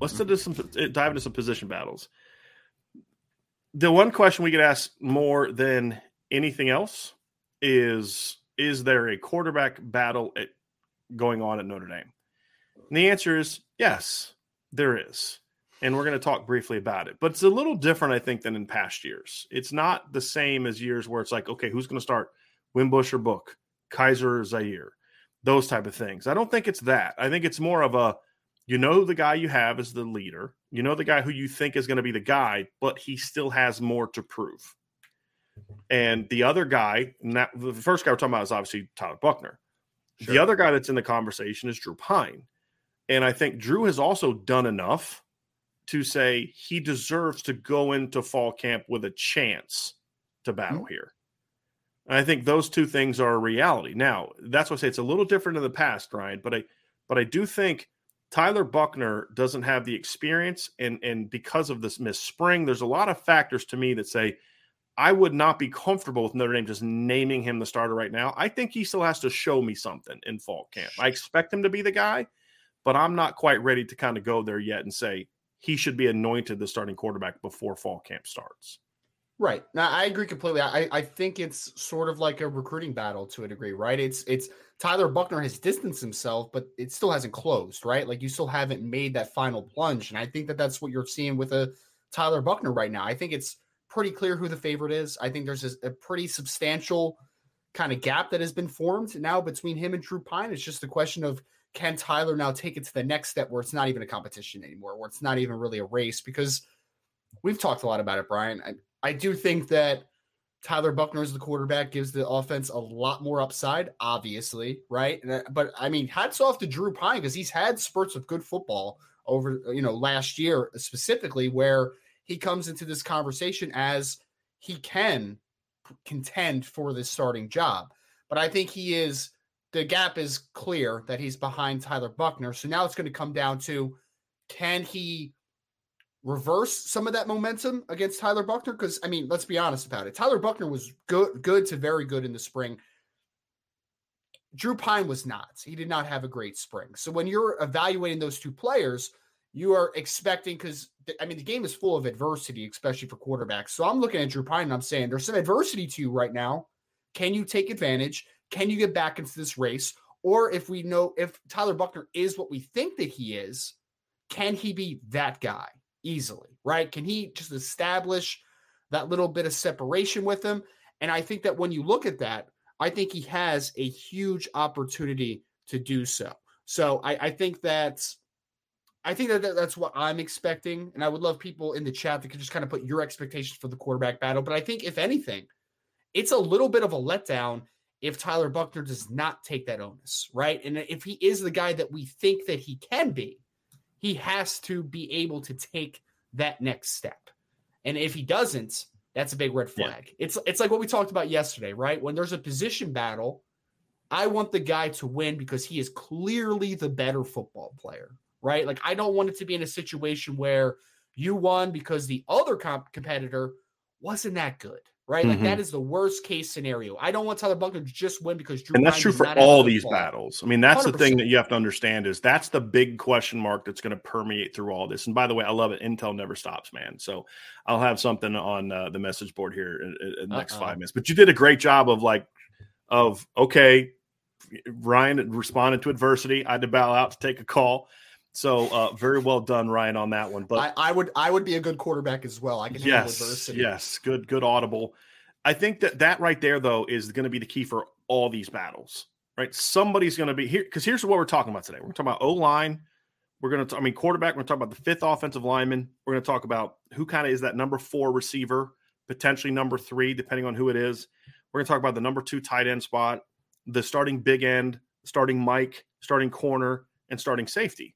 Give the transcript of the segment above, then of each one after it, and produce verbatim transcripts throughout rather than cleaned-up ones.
Let's into some, dive into some position battles. The one question we get asked more than anything else is, is there a quarterback battle at, going on at Notre Dame? And the answer is yes, there is. And we're going to talk briefly about it. But it's a little different, I think, than in past years. It's not the same as years where it's like, okay, who's going to start? Wimbush or Book? Kaiser or Zaire? Those type of things. I don't think it's that. I think it's more of a, you know the guy you have is the leader. You know the guy who you think is going to be the guy, but he still has more to prove. And the other guy, not, the first guy we're talking about is obviously Tyler Buchner. Sure. The other guy that's in the conversation is Drew Pine. And I think Drew has also done enough to say he deserves to go into fall camp with a chance to battle mm-hmm. here. And I think those two things are a reality. Now, that's why I say it's a little different in the past, Ryan, but I, but I do think Tyler Buchner doesn't have the experience, and, and because of this missed spring, there's a lot of factors to me that say I would not be comfortable with Notre Dame just naming him the starter right now. I think he still has to show me something in fall camp. I expect him to be the guy, but I'm not quite ready to kind of go there yet and say he should be anointed the starting quarterback before fall camp starts. Right. Now, I agree completely. I, I think it's sort of like a recruiting battle to a degree, right? It's it's Tyler Buchner has distanced himself, but it still hasn't closed, right? Like you still haven't made that final plunge. And I think that that's what you're seeing with a Tyler Buchner right now. I think it's pretty clear who the favorite is. I think there's a, a pretty substantial kind of gap that has been formed now between him and Drew Pine. It's just a question of, can Tyler now take it to the next step where it's not even a competition anymore, where it's not even really a race? Because we've talked a lot about it, Brian. I, I do think that Tyler Buchner as the quarterback gives the offense a lot more upside, obviously, right? But, I mean, hats off to Drew Pine because he's had spurts of good football over, you know, last year specifically where he comes into this conversation as he can contend for this starting job. But I think he is – the gap is clear that he's behind Tyler Buchner. So now it's going to come down to, can he – reverse some of that momentum against Tyler Buchner? Because, I mean, let's be honest about it. Tyler Buchner was good, good to very good in the spring. Drew Pine was not. He did not have a great spring. So when you're evaluating those two players, you are expecting, because, I mean, the game is full of adversity, especially for quarterbacks. So I'm looking at Drew Pine and I'm saying there's some adversity to you right now. Can you take advantage? Can you get back into this race? Or if we know, if Tyler Buchner is what we think that he is, can he be that guy? Easily, right? Can he just establish that little bit of separation with him? And I think that when you look at that, I think he has a huge opportunity to do so. So I, I think that's, I think that that's what I'm expecting. And I would love people in the chat that could just kind of put your expectations for the quarterback battle. But I think if anything, it's a little bit of a letdown if Tyler Buchner does not take that onus, right? And if he is the guy that we think that he can be, he has to be able to take that next step. And if he doesn't, that's a big red flag. Yeah. It's it's like what we talked about yesterday, right? When there's a position battle, I want the guy to win because he is clearly the better football player, right? Like, I don't want it to be in a situation where you won because the other comp- competitor wasn't that good, right? Mm-hmm. Like, that is the worst case scenario. I don't want Tyler Buchner to just win because Drew Pine. And that's true for all these battles. I mean, that's one hundred percent the thing that you have to understand is that's the big question mark that's going to permeate through all this. And by the way, I love it. Intel never stops, man. So I'll have something on uh, the message board here in, in the next Uh-oh. five minutes. But you did a great job of like, of okay, Ryan responded to adversity. I had to bow out to take a call. So uh, very well done, Ryan, on that one. But I, I would I would be a good quarterback as well. I can handle yes, adversity. Yes, good, good audible. I think that that right there, though, is going to be the key for all these battles, right? Somebody's going to be here because here's what we're talking about today. We're talking about O-line. We're going to, I mean, quarterback. We're going to talk about the fifth offensive lineman. We're going to talk about who kind of is that number four receiver, potentially number three, depending on who it is. We're going to talk about the number two tight end spot, the starting big end, starting Mike, starting corner, and starting safety.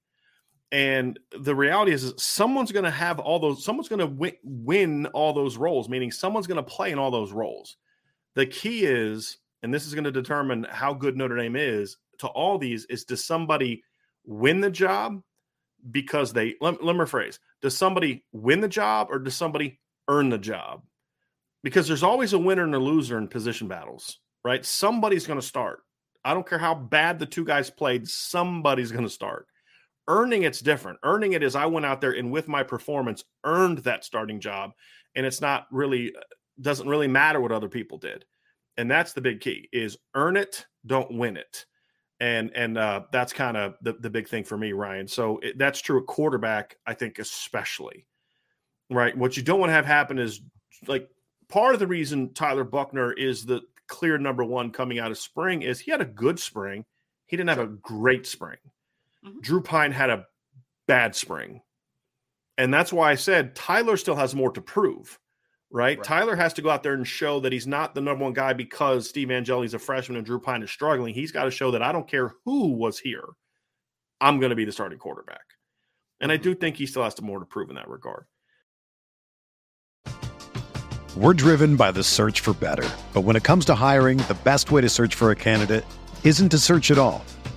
And the reality is, is someone's going to have all those, someone's going to win, win all those roles, meaning someone's going to play in all those roles. The key is, and this is going to determine how good Notre Dame is to all these, is does somebody win the job because they, let, let me rephrase, does somebody win the job or does somebody earn the job? Because there's always a winner and a loser in position battles, right? Somebody's going to start. I don't care how bad the two guys played, somebody's going to start. Earning it's different. Earning it is I went out there and with my performance earned that starting job, and it's not really doesn't really matter what other people did. And that's the big key is earn it, don't win it. And and uh, that's kind of the, the big thing for me, Ryan. So it, that's true at quarterback, I think, especially. Right? What you don't want to have happen is like part of the reason Tyler Buchner is the clear number one coming out of spring is he had a good spring. He didn't have a great spring. Mm-hmm. Drew Pine had a bad spring. And that's why I said Tyler still has more to prove, right? right? Tyler has to go out there and show that he's not the number one guy because Steve Angeli's a freshman and Drew Pine is struggling. He's got to show that I don't care who was here. I'm going to be the starting quarterback. And I do think he still has more to prove in that regard. We're driven by the search for better. But when it comes to hiring, the best way to search for a candidate isn't to search at all.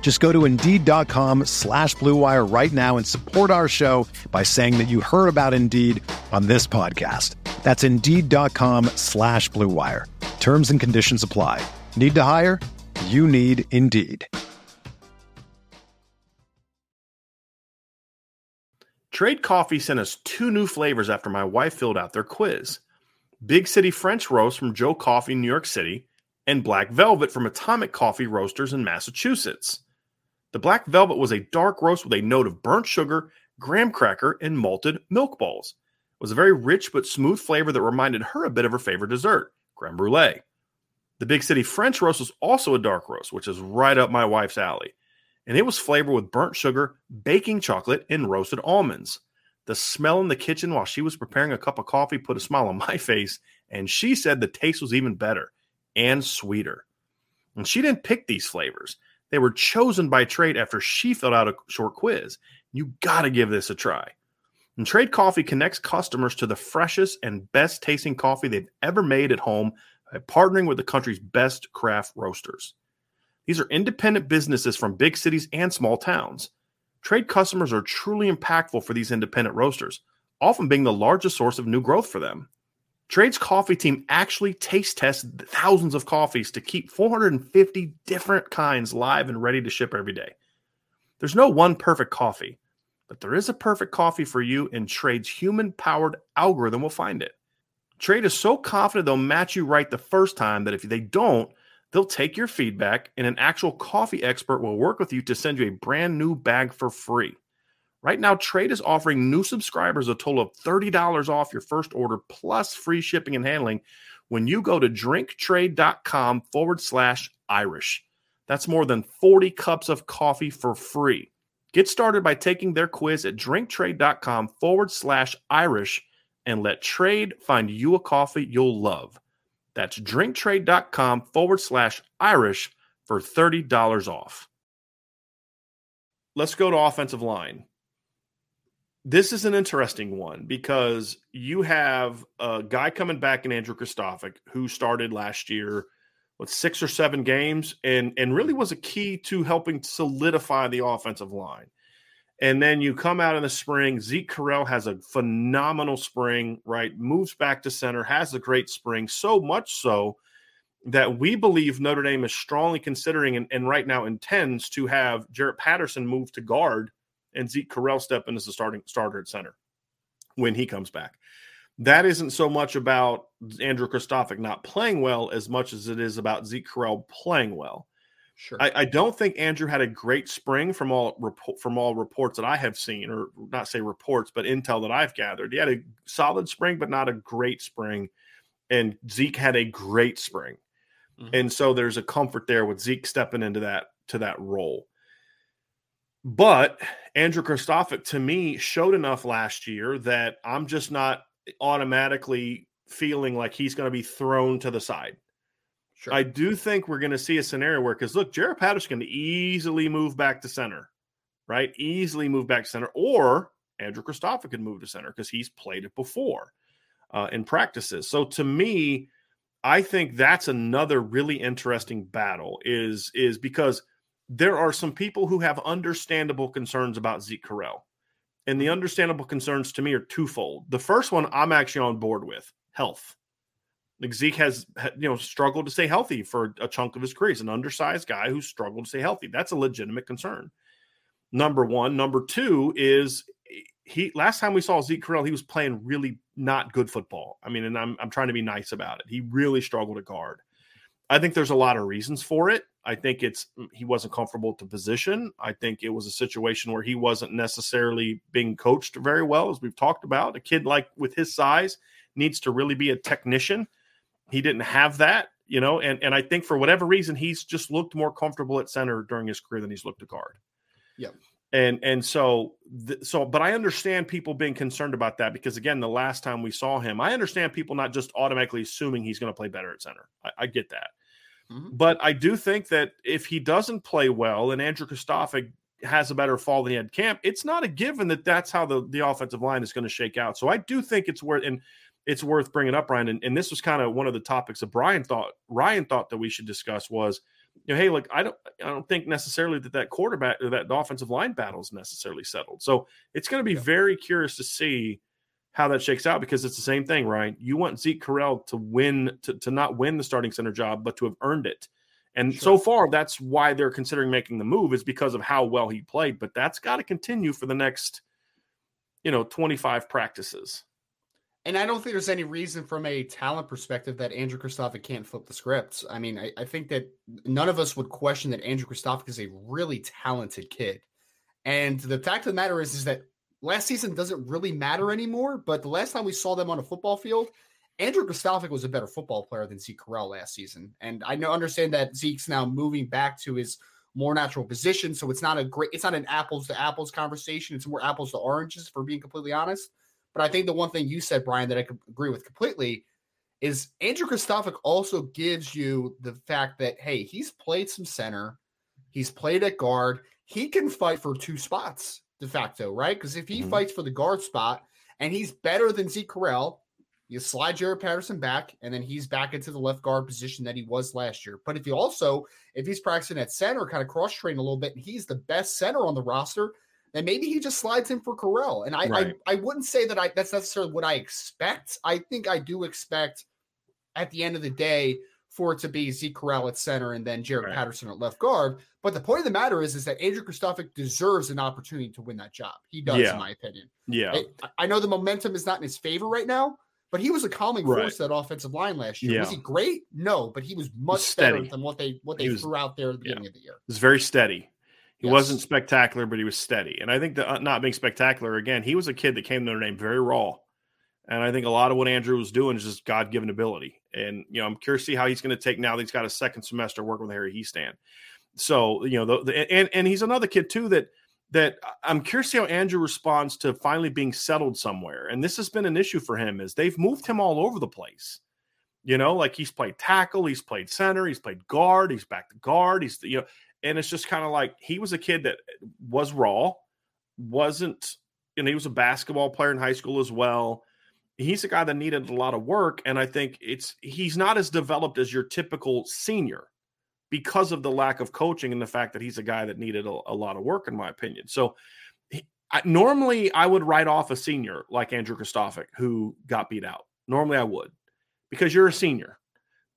Just go to Indeed.com slash Blue Wire right now and support our show by saying that you heard about Indeed on this podcast. That's Indeed.com slash Blue Wire. Terms and conditions apply. Need to hire? You need Indeed. Trade Coffee sent us two new flavors after my wife filled out their quiz. Big City French Roast from Joe Coffee, New York City, and Black Velvet from Atomic Coffee Roasters in Massachusetts. The Black Velvet was a dark roast with a note of burnt sugar, graham cracker, and malted milk balls. It was a very rich but smooth flavor that reminded her a bit of her favorite dessert, creme brulee. The Big City French Roast was also a dark roast, which is right up my wife's alley. And it was flavored with burnt sugar, baking chocolate, and roasted almonds. The smell in the kitchen while she was preparing a cup of coffee put a smile on my face, and she said the taste was even better and sweeter. And she didn't pick these flavors. They were chosen by Trade after she filled out a short quiz. You gotta give this a try. And Trade Coffee connects customers to the freshest and best-tasting coffee they've ever made at home, by partnering with the country's best craft roasters. These are independent businesses from big cities and small towns. Trade customers are truly impactful for these independent roasters, often being the largest source of new growth for them. Trade's coffee team actually taste tests thousands of coffees to keep four hundred fifty different kinds live and ready to ship every day. There's no one perfect coffee, but there is a perfect coffee for you, and Trade's human-powered algorithm will find it. Trade is so confident they'll match you right the first time that if they don't, They'll take your feedback, and an actual coffee expert will work with you to send you a brand new bag for free. Right now, Trade is offering new subscribers a total of thirty dollars off your first order plus free shipping and handling when you go to drinktrade.com forward slash Irish. That's more than forty cups of coffee for free. Get started by taking their quiz at drinktrade.com forward slash Irish and let Trade find you a coffee you'll love. That's drinktrade.com forward slash Irish for thirty dollars off. Let's go to offensive line. This is an interesting one because you have a guy coming back in Andrew Kristofic who started last year, what, six or seven games, and, and really was a key to helping solidify the offensive line. And then you come out in the spring, Zeke Correll has a phenomenal spring, right? Moves back to center, has a great spring, so much so that we believe Notre Dame is strongly considering and, and right now intends to have Jarrett Patterson move to guard and Zeke Correll step in as the starting starter at center when he comes back. That isn't so much about Andrew Kristofic not playing well as much as it is about Zeke Correll playing well. Sure. I, I don't think Andrew had a great spring from all report, from all reports that I have seen, or not say reports, but intel that I've gathered. He had a solid spring, but not a great spring. And Zeke had a great spring. Mm-hmm. And so there's a comfort there with Zeke stepping into that, to that role. But Andrew Kristofic, to me, showed enough last year that I'm just not automatically feeling like he's going to be thrown to the side. Sure. I do think we're going to see a scenario where, because look, Jarrett Patterson can easily move back to center, right? Easily move back to center, or Andrew Kristofic can move to center because he's played it before uh, in practices. So to me, I think that's another really interesting battle is, is because there are some people who have understandable concerns about Zeke Correll. And the understandable concerns to me are twofold. The first one I'm actually on board with, health. Like Zeke has, you know, struggled to stay healthy for a chunk of his career. He's an undersized guy who struggled to stay healthy. That's a legitimate concern. Number one. Number two is he. Last time we saw Zeke Correll, he was playing really not good football. I mean, and I'm I'm trying to be nice about it. He really struggled to guard. I think there's a lot of reasons for it. I think it's he wasn't comfortable to position. I think it was a situation where he wasn't necessarily being coached very well, as we've talked about. A kid like with his size needs to really be a technician. He didn't have that, you know, and, and I think for whatever reason, he's just looked more comfortable at center during his career than he's looked at guard. Yeah. And and so, th- so, but I understand people being concerned about that because, again, the last time we saw him, I understand people not just automatically assuming he's going to play better at center. I, I get that. Mm-hmm. But I do think that if he doesn't play well and Andrew Kristofic has a better fall than he had camp, it's not a given that that's how the, the offensive line is going to shake out. So I do think it's worth – and it's worth bringing up, Ryan. And, and this was kind of one of the topics that Brian thought, Ryan thought that we should discuss was, you know, hey, look, I don't, I don't think necessarily that that quarterback or that the offensive line battle is necessarily settled. So it's going to be yeah. very curious to see how that shakes out because it's the same thing, Ryan. You want Zeke Correll to win, to, to not win the starting center job, but to have earned it. And sure. so far, that's why they're considering making the move is because of how well he played. But that's got to continue for the next, you know, twenty-five practices. And I don't think there's any reason from a talent perspective that Andrew Kristofic can't flip the scripts. I mean, I, I think that none of us would question that Andrew Kristofic is a really talented kid. And the fact of the matter is, is that last season doesn't really matter anymore. But the last time we saw them on a football field, Andrew Kristofic was a better football player than Zeke Correll last season. And I know, understand that Zeke's now moving back to his more natural position. So it's not a great, it's not an apples to apples conversation. It's more apples to oranges, for being completely honest. But I think the one thing you said, Brian, that I could agree with completely is Andrew Kristofic also gives you the fact that, hey, he's played some center. He's played at guard. He can fight for two spots de facto, right? Because if he mm-hmm. fights for the guard spot and he's better than Zeke Correll, you slide Jarrett Patterson back, and then he's back into the left guard position that he was last year. But if you also, if he's practicing at center, kind of cross-train a little bit, and he's the best center on the roster, then maybe he just slides in for Correll. And I, right. I I wouldn't say that I that's necessarily what I expect. I think I do expect at the end of the day for it to be Zeke Correll at center and then Jarrett right. Patterson at left guard. But the point of the matter is, is that Andrew Kristofic deserves an opportunity to win that job. He does, yeah. in my opinion. Yeah. I, I know the momentum is not in his favor right now, but he was a calming right. force to that offensive line last year. Yeah. Was he great? No, but he was much he was better than what they what they was, threw out there at the beginning yeah. of the year. It was very steady. He yes. wasn't spectacular, but he was steady. And I think the uh, not being spectacular, again, he was a kid that came to Notre Dame very raw. And I think a lot of what Andrew was doing is just God-given ability. And, you know, I'm curious to see how he's going to take now that he's got a second semester working with Harry Heastand. So, you know, the, the, and and he's another kid, too, that that I'm curious to see how Andrew responds to finally being settled somewhere. And this has been an issue for him is they've moved him all over the place. You know, like he's played tackle, he's played center, he's played guard, he's back to guard, he's, you know. And it's just kind of like he was a kid that was raw, wasn't – and he was a basketball player in high school as well. He's a guy that needed a lot of work, and I think it's he's not as developed as your typical senior because of the lack of coaching and the fact that he's a guy that needed a, a lot of work, in my opinion. So he, I, normally I would write off a senior like Andrew Kristofic who got beat out. Normally I would because you're a senior.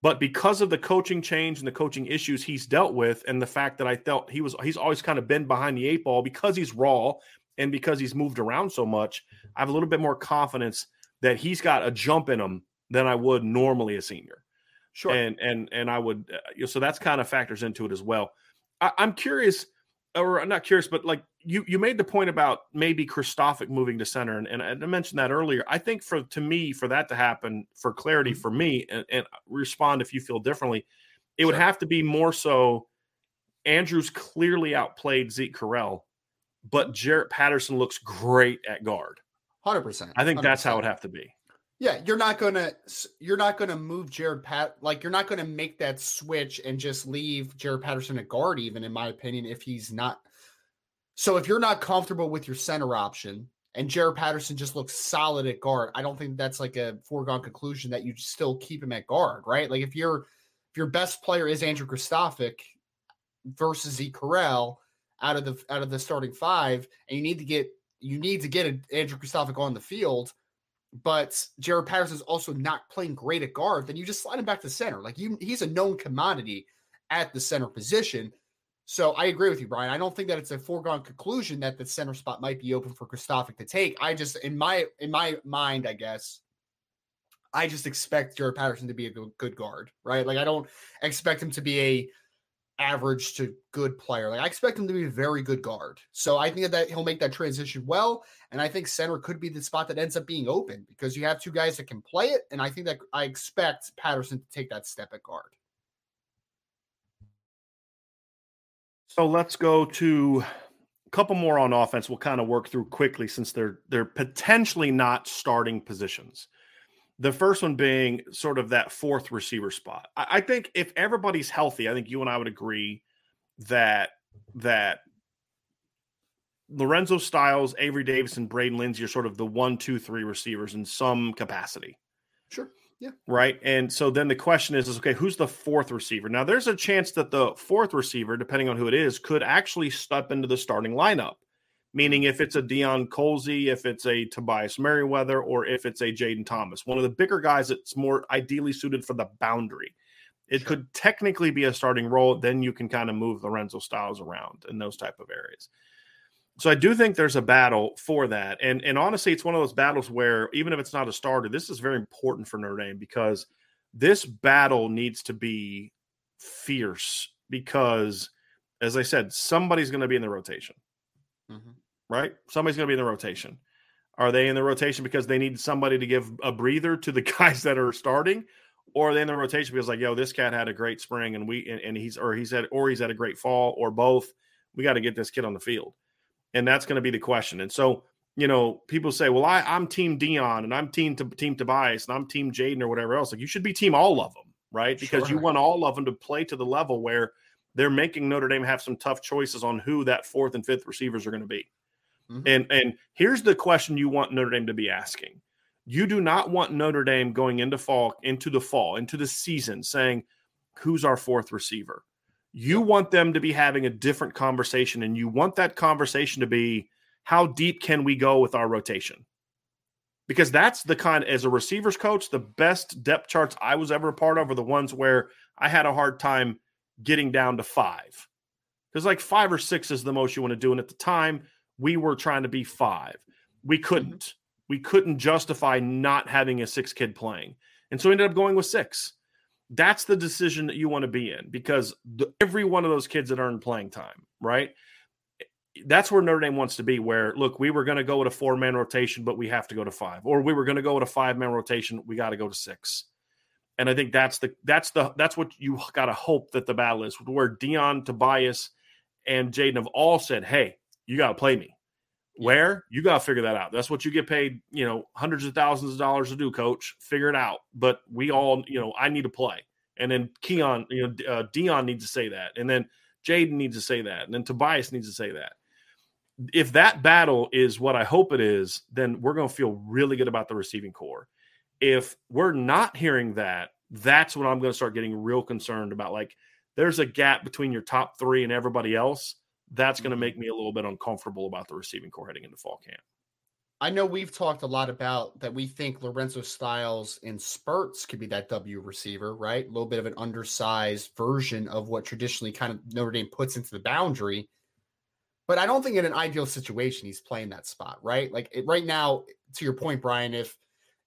But because of the coaching change and the coaching issues he's dealt with and the fact that I felt he was he's always kind of been behind the eight ball because he's raw and because he's moved around so much, I have a little bit more confidence that he's got a jump in him than I would normally a senior. Sure. And and and I would uh, – so that's kind of factors into it as well. I, I'm curious – or I'm not curious, but like you you made the point about maybe Kristofic moving to center, and, and I mentioned that earlier. I think for to me, for that to happen, for clarity for me, and, and respond if you feel differently, it sure. would have to be more so Andrew's clearly outplayed Zeke Correll, but Jarrett Patterson looks great at guard. one hundred percent. I think that's one hundred percent. How it would have to be. Yeah, you're not going to you're not going to move Jared Pat like you're not going to make that switch and just leave Jarrett Patterson at guard even in my opinion if he's not. So if you're not comfortable with your center option and Jarrett Patterson just looks solid at guard, I don't think that's like a foregone conclusion that you still keep him at guard, right? Like if you're if your best player is Andrew Kristofic versus Zeke Correll out of the out of the starting five and you need to get You need to get Andrew Kristofic on the field, but Jared Patterson's also not playing great at guard, then you just slide him back to center. Like you, he's a known commodity at the center position. So I agree with you, Brian. I don't think that it's a foregone conclusion that the center spot might be open for Kristofic to take. I just, in my in my mind, I guess, I just expect Jared Patterson to be a good, good guard, right? Like I don't expect him to be a average to good player. Like I expect him to be a very good guard. So I think that he'll make that transition well. And I think center could be the spot that ends up being open because you have two guys that can play it. And I think that I expect Patterson to take that step at guard. So let's go to a couple more on offense. We'll kind of work through quickly since they're, they're potentially not starting positions. The first one being sort of that fourth receiver spot. I, I think if everybody's healthy, I think you and I would agree that that Lorenzo Styles, Avery Davis, and Brayden Lindsey are sort of the one, two, three receivers in some capacity. Sure. Yeah. Right. And so then the question is, is okay, who's the fourth receiver? Now there's a chance that the fourth receiver, depending on who it is, could actually step into the starting lineup. Meaning if it's a Deion Colzie, if it's a Tobias Merriweather, or if it's a Jaden Thomas, one of the bigger guys that's more ideally suited for the boundary. It sure. could technically be a starting role. Then you can kind of move Lorenzo Styles around in those type of areas. So I do think there's a battle for that. And, and honestly, it's one of those battles where even if it's not a starter, this is very important for Notre Dame because this battle needs to be fierce because, as I said, somebody's going to be in the rotation. Mm-hmm. Right? Somebody's going to be in the rotation. Are they in the rotation because they need somebody to give a breather to the guys that are starting, or are they in the rotation because like, yo, this cat had a great spring and we and, and he's or he's at or he's at a great fall or both. We got to get this kid on the field, and that's going to be the question. And so, you know, people say, well, I I'm team Deion and I'm team to, team Tobias and I'm team Jaden or whatever else. Like you should be team all of them, right? Because sure. you want all of them to play to the level where they're making Notre Dame have some tough choices on who that fourth and fifth receivers are going to be. Mm-hmm. And and here's the question you want Notre Dame to be asking. You do not want Notre Dame going into fall, into the fall, into the season saying, who's our fourth receiver? You want them to be having a different conversation, and you want that conversation to be, how deep can we go with our rotation? Because that's the kind, as a receivers coach, the best depth charts I was ever a part of are the ones where I had a hard time getting down to five, because like five or six is the most you want to do. And at the time we were trying to be five. We couldn't, we couldn't justify not having a sixth kid playing. And so we ended up going with six. That's the decision that you want to be in, because the, every one of those kids that earned playing time, right? That's where Notre Dame wants to be, where, look, we were going to go with a four-man rotation, but we have to go to five. Or we were going to go with a five-man rotation, we got to go to six. And I think that's the that's the that's what you got to hope that the battle is, where Deion, Tobias, and Jaden have all said, hey, you got to play me. Where? You got to figure that out. That's what you get paid, you know, hundreds of thousands of dollars to do, coach. Figure it out. But we all, you know, I need to play. And then Keon, you know, uh, Deion needs to say that. And then Jaden needs to say that. And then Tobias needs to say that. If that battle is what I hope it is, then we're going to feel really good about the receiving core. If we're not hearing that, that's when I'm going to start getting real concerned about, like, there's a gap between your top three and everybody else. That's going to make me a little bit uncomfortable about the receiving core heading into fall camp. I know we've talked a lot about that. We think Lorenzo Styles in spurts could be that W receiver, right? A little bit of an undersized version of what traditionally kind of Notre Dame puts into the boundary. But I don't think in an ideal situation he's playing that spot, right? Like it, right now, to your point, Brian, if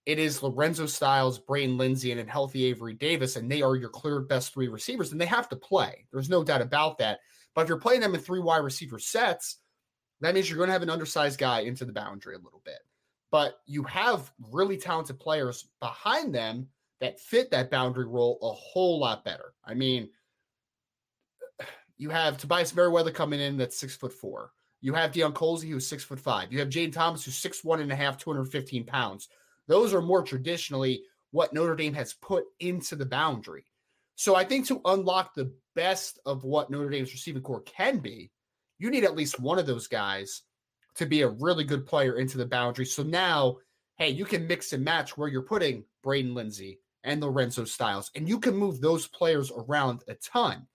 it is Lorenzo Styles, Brayden Lindsey, and a healthy Avery Davis, and they are your clear best three receivers, then they have to play. There's no doubt about that. But if you're playing them in three wide receiver sets, that means you're going to have an undersized guy into the boundary a little bit. But you have really talented players behind them that fit that boundary role a whole lot better. I mean, you have Tobias Merriweather coming in that's six foot four. You have Deion Colzie, who's six foot five. You have Jaden Thomas, who's six one and a half, two hundred fifteen pounds. Those are more traditionally what Notre Dame has put into the boundary. So I think to unlock the best of what Notre Dame's receiving core can be, you need at least one of those guys to be a really good player into the boundary. So now, hey, you can mix and match where you're putting Brayden Lindsey and Lorenzo Styles, and you can move those players around a ton.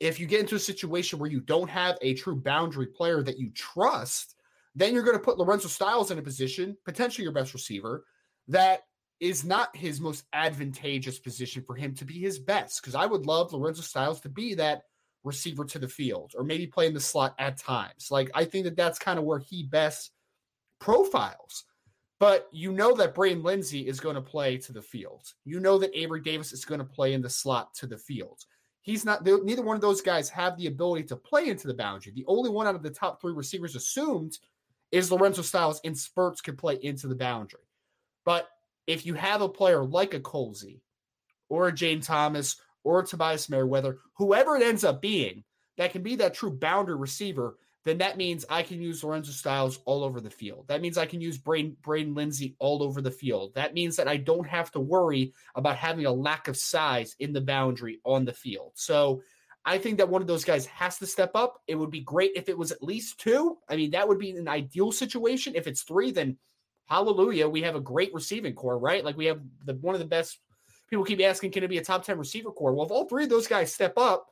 If you get into a situation where you don't have a true boundary player that you trust, then you're going to put Lorenzo Styles in a position, potentially your best receiver, that is not his most advantageous position for him to be his best. Because I would love Lorenzo Styles to be that receiver to the field, or maybe play in the slot at times. Like, I think that that's kind of where he best profiles. But you know that Brayden Lindsey is going to play to the field. You know that Avery Davis is going to play in the slot to the field. He's not, neither one of those guys have the ability to play into the boundary. The only one out of the top three receivers assumed is Lorenzo Styles in spurts can play into the boundary. But if you have a player like a Colzie or a Jaden Thomas or a Tobias Merriweather, whoever it ends up being, that can be that true boundary receiver, then that means I can use Lorenzo Styles all over the field. That means I can use Brayden, Brayden Lindsey all over the field. That means that I don't have to worry about having a lack of size in the boundary on the field. So I think that one of those guys has to step up. It would be great if it was at least two. I mean, that would be an ideal situation. If it's three, then hallelujah, we have a great receiving core, right? Like we have the, one of the best. People keep asking, can it be a top ten receiver core? Well, if all three of those guys step up,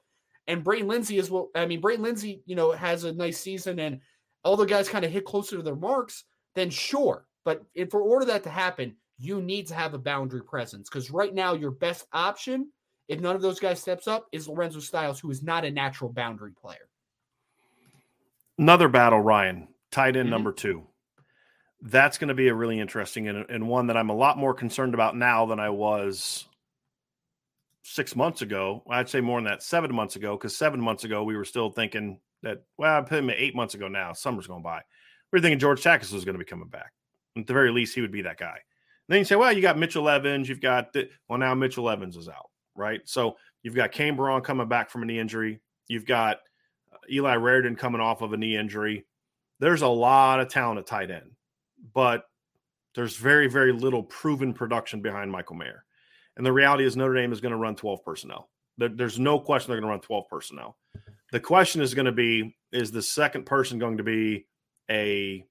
and Brayden Lindsey is, well, I mean, Brayden Lindsey, you know, has a nice season, and all the guys kind of hit closer to their marks, then sure. But if for order that to happen, you need to have a boundary presence, because right now your best option, if none of those guys steps up, is Lorenzo Styles, who is not a natural boundary player. Another battle, Ryan, tight end mm-hmm. number two. That's going to be a really interesting and, and one that I'm a lot more concerned about now than I was six months ago. I'd say more than that, seven months ago, because seven months ago we were still thinking that, well, I put him at eight months ago now. Summer's going by. We were thinking George Takis was going to be coming back. At the very least, he would be that guy. And then you say, well, you got Mitchell Evans. You've got the, well, now Mitchell Evans is out, right? So you've got Kane Barong coming back from a knee injury. You've got Eli Raridan coming off of a knee injury. There's a lot of talent at tight end, but there's very, very little proven production behind Michael Mayer. And the reality is Notre Dame is going to run twelve personnel. There, there's no question they're going to run twelve personnel. The question is going to be, is the second person going to be a,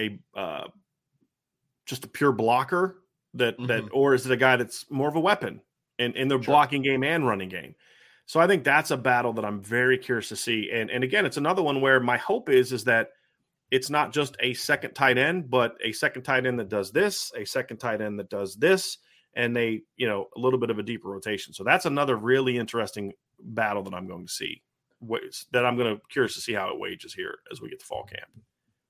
a uh, just a pure blocker that, mm-hmm. that, or is it a guy that's more of a weapon in, in their sure. blocking game and running game? So I think that's a battle that I'm very curious to see. And, and again, it's another one where my hope is, is that it's not just a second tight end, but a second tight end that does this, a second tight end that does this, and they, you know, a little bit of a deeper rotation. So that's another really interesting battle that I'm going to see, that I'm going to curious to see how it wages here as we get to fall camp.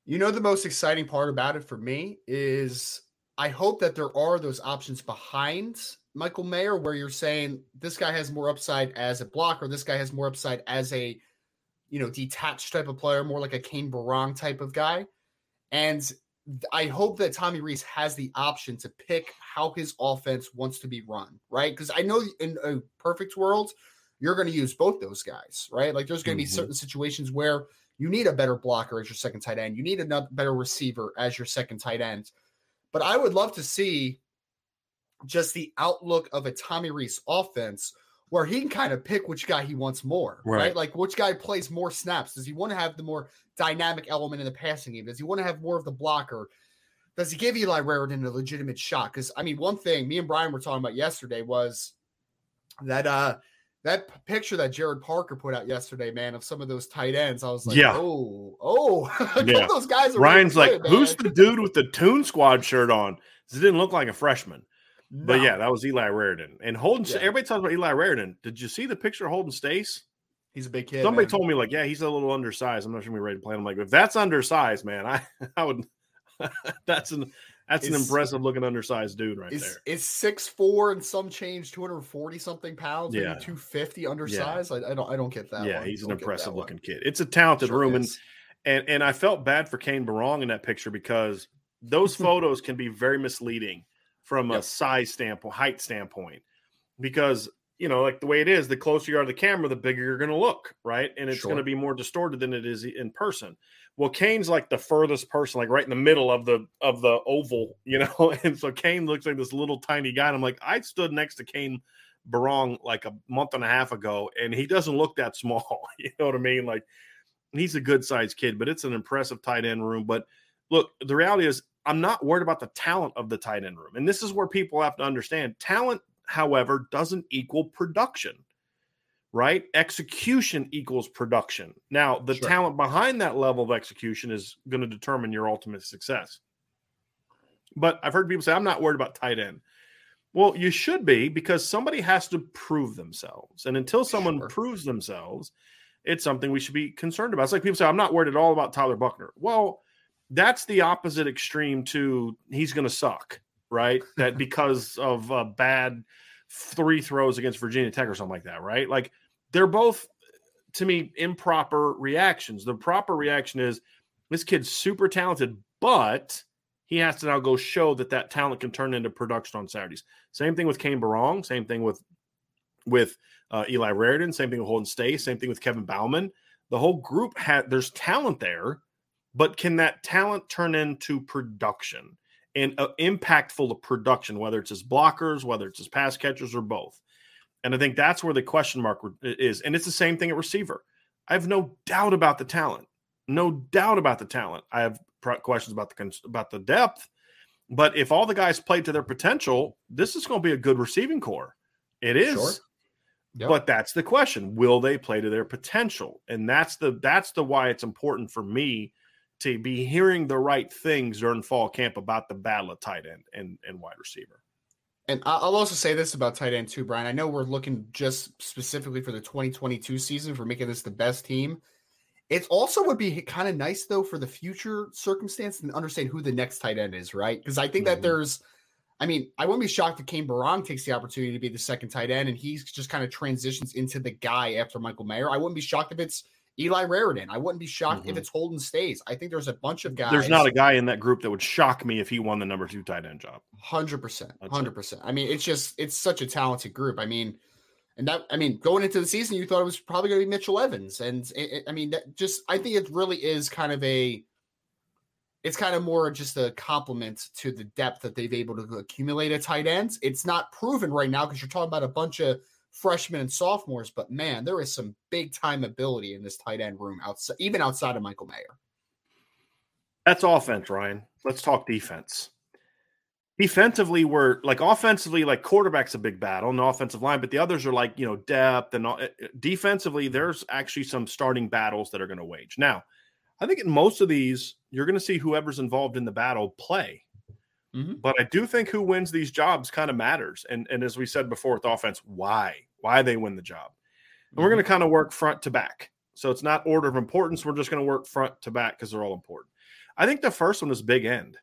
You know, the most exciting part about it for me is I hope that there are those options behind Michael Mayer where you're saying this guy has more upside as a blocker, this guy has more upside as a, you know, detached type of player, more like a Kane Barong type of guy. And I hope that Tommy Rees has the option to pick how his offense wants to be run, right? Because I know in a perfect world, you're going to use both those guys, right? Like there's going to be mm-hmm. certain situations where you need a better blocker as your second tight end. You need a better receiver as your second tight end. But I would love to see just the outlook of a Tommy Rees offense where he can kind of pick which guy he wants more, right. right? Like which guy plays more snaps? Does he want to have the more dynamic element in the passing game? Does he want to have more of the blocker? Does he give Eli Raridan a legitimate shot? Because, I mean, one thing me and Brian were talking about yesterday was that uh, that picture that Jared Parker put out yesterday, man, of some of those tight ends. I was like, yeah. oh, oh. yeah. Those guys are Ryan's really like, good, who's man? The dude with the Toon Squad shirt on? Because it didn't look like a freshman. No. But, yeah, that was Eli Raridan. And Holden, yeah. everybody talks about Eli Raridan. Did you see the picture of Holden Stace? He's a big kid. Somebody man. told me, like, yeah, he's a little undersized. I'm not sure we're ready to play. I'm like, if that's undersized, man, I, I would – that's an that's is, an impressive-looking undersized dude right is, there. Is six four and some change, two hundred forty-something pounds, yeah. maybe two fifty undersized? Yeah. I, I don't I don't get that Yeah, one. he's an impressive-looking kid. It's a talented sure room. And, and, and I felt bad for Kane Barong in that picture because those photos can be very misleading. From yep. a size standpoint, height standpoint, because, you know, like the way it is, the closer you are to the camera, the bigger you're going to look, right? And it's sure. going to be more distorted than it is in person. Well, Kane's like the furthest person, like right in the middle of the of the oval, you know? And so Kane looks like this little tiny guy. And I'm like, I stood next to Kane Barong like a month and a half ago, and he doesn't look that small. You know what I mean? Like, he's a good-sized kid, but it's an impressive tight end room. But, look, the reality is, I'm not worried about the talent of the tight end room. And this is where people have to understand talent, however, doesn't equal production, right? Execution equals production. Now, the sure. talent behind that level of execution is going to determine your ultimate success. But I've heard people say, I'm not worried about tight end. Well, you should be because somebody has to prove themselves. And until someone sure. proves themselves, it's something we should be concerned about. It's like people say, I'm not worried at all about Tyler Buchner. Well, that's the opposite extreme to he's going to suck, right? That because of uh, bad three throws against Virginia Tech or something like that, right? Like they're both, to me, improper reactions. The proper reaction is this kid's super talented, but he has to now go show that that talent can turn into production on Saturdays. Same thing with Kane Barong. Same thing with with uh, Eli Raridan. Same thing with Holden Stace. Same thing with Kevin Bauman. The whole group had there's talent there. But can that talent turn into production and uh, impactful production, whether it's his blockers, whether it's his pass catchers or both? And I think that's where the question mark is. And it's the same thing at receiver. I have no doubt about the talent, no doubt about the talent. I have questions about the, about the depth, but if all the guys play to their potential, this is going to be a good receiving core. It is. Sure. Yep. But that's the question. Will they play to their potential? And that's the, that's the, why it's important for me to be hearing the right things during fall camp about the battle of tight end and, and wide receiver. And I'll also say this about tight end too, Brian. I know we're looking just specifically for the twenty twenty-two season for making this the best team. It also would be kind of nice though for the future circumstance and understand who the next tight end is, right? Because I think mm-hmm. that there's, I mean, I wouldn't be shocked if Kane Barong takes the opportunity to be the second tight end and he just kind of transitions into the guy after Michael Mayer. I wouldn't be shocked if it's Eli Raridan. I wouldn't be shocked mm-hmm. if it's Holden Stays. I think there's a bunch of guys. There's not a guy in that group that would shock me if he won the number two tight end job. one hundred percent. one hundred percent. I mean, it's just, it's such a talented group. I mean, and that, I mean, going into the season, you thought it was probably going to be Mitchell Evans. And it, it, I mean, that just, I think it really is kind of a, it's kind of more just a compliment to the depth that they've able to accumulate at tight ends. It's not proven right now because you're talking about a bunch of freshmen and sophomores, but man, there is some big time ability in this tight end room outside, even outside of Michael Mayer. That's offense, Ryan. Let's talk defense. Defensively, we're like offensively, like quarterback's a big battle and the offensive line, but the others are like, you know, depth and all. Defensively, there's actually some starting battles that are going to wage. Now, I think in most of these, you're going to see whoever's involved in the battle play. Mm-hmm. But I do think who wins these jobs kind of matters. And, and as we said before with offense, why? Why they win the job. And mm-hmm. we're going to kind of work front to back. So it's not order of importance. We're just going to work front to back because they're all important. I think the first one was Big End.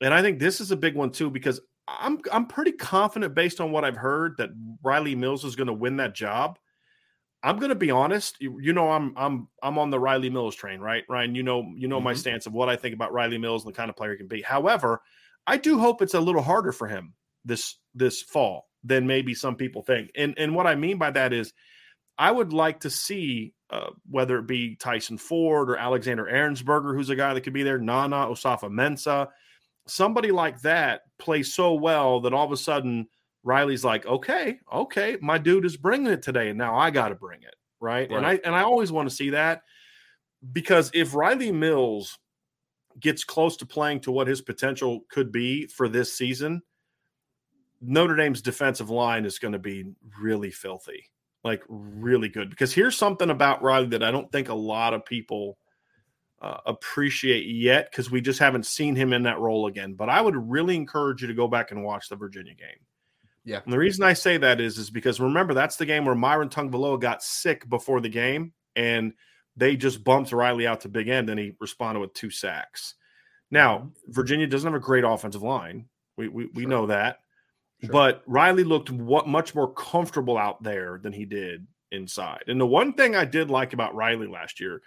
And I think this is a big one too, because I'm I'm pretty confident based on what I've heard that Riley Mills is going to win that job. I'm going to be honest. You, you know, I'm I'm I'm on the Riley Mills train, right, Ryan? You know, you know mm-hmm. my stance of what I think about Riley Mills and the kind of player he can be. However, I do hope it's a little harder for him this this fall than maybe some people think. And and what I mean by that is, I would like to see uh, whether it be Tyson Ford or Alexander Ehrensberger, who's a guy that could be there, Nana Osafo-Mensah, somebody like that play so well that all of a sudden Riley's like, okay, okay, my dude is bringing it today, and now I got to bring it, right? right? And I and I always want to see that, because if Riley Mills gets close to playing to what his potential could be for this season, Notre Dame's defensive line is going to be really filthy. Like, really good. Because here's something about Riley that I don't think a lot of people uh, appreciate yet, because we just haven't seen him in that role again. But I would really encourage you to go back and watch the Virginia game. Yeah. And the reason I say that is, is because, remember, that's the game where Myron Tagovailoa got sick before the game, and they just bumped Riley out to Big End, and he responded with two sacks. Now, Virginia doesn't have a great offensive line. We we, we sure. know that. Sure. But Riley looked what, much more comfortable out there than he did inside. And the one thing I did like about Riley last year,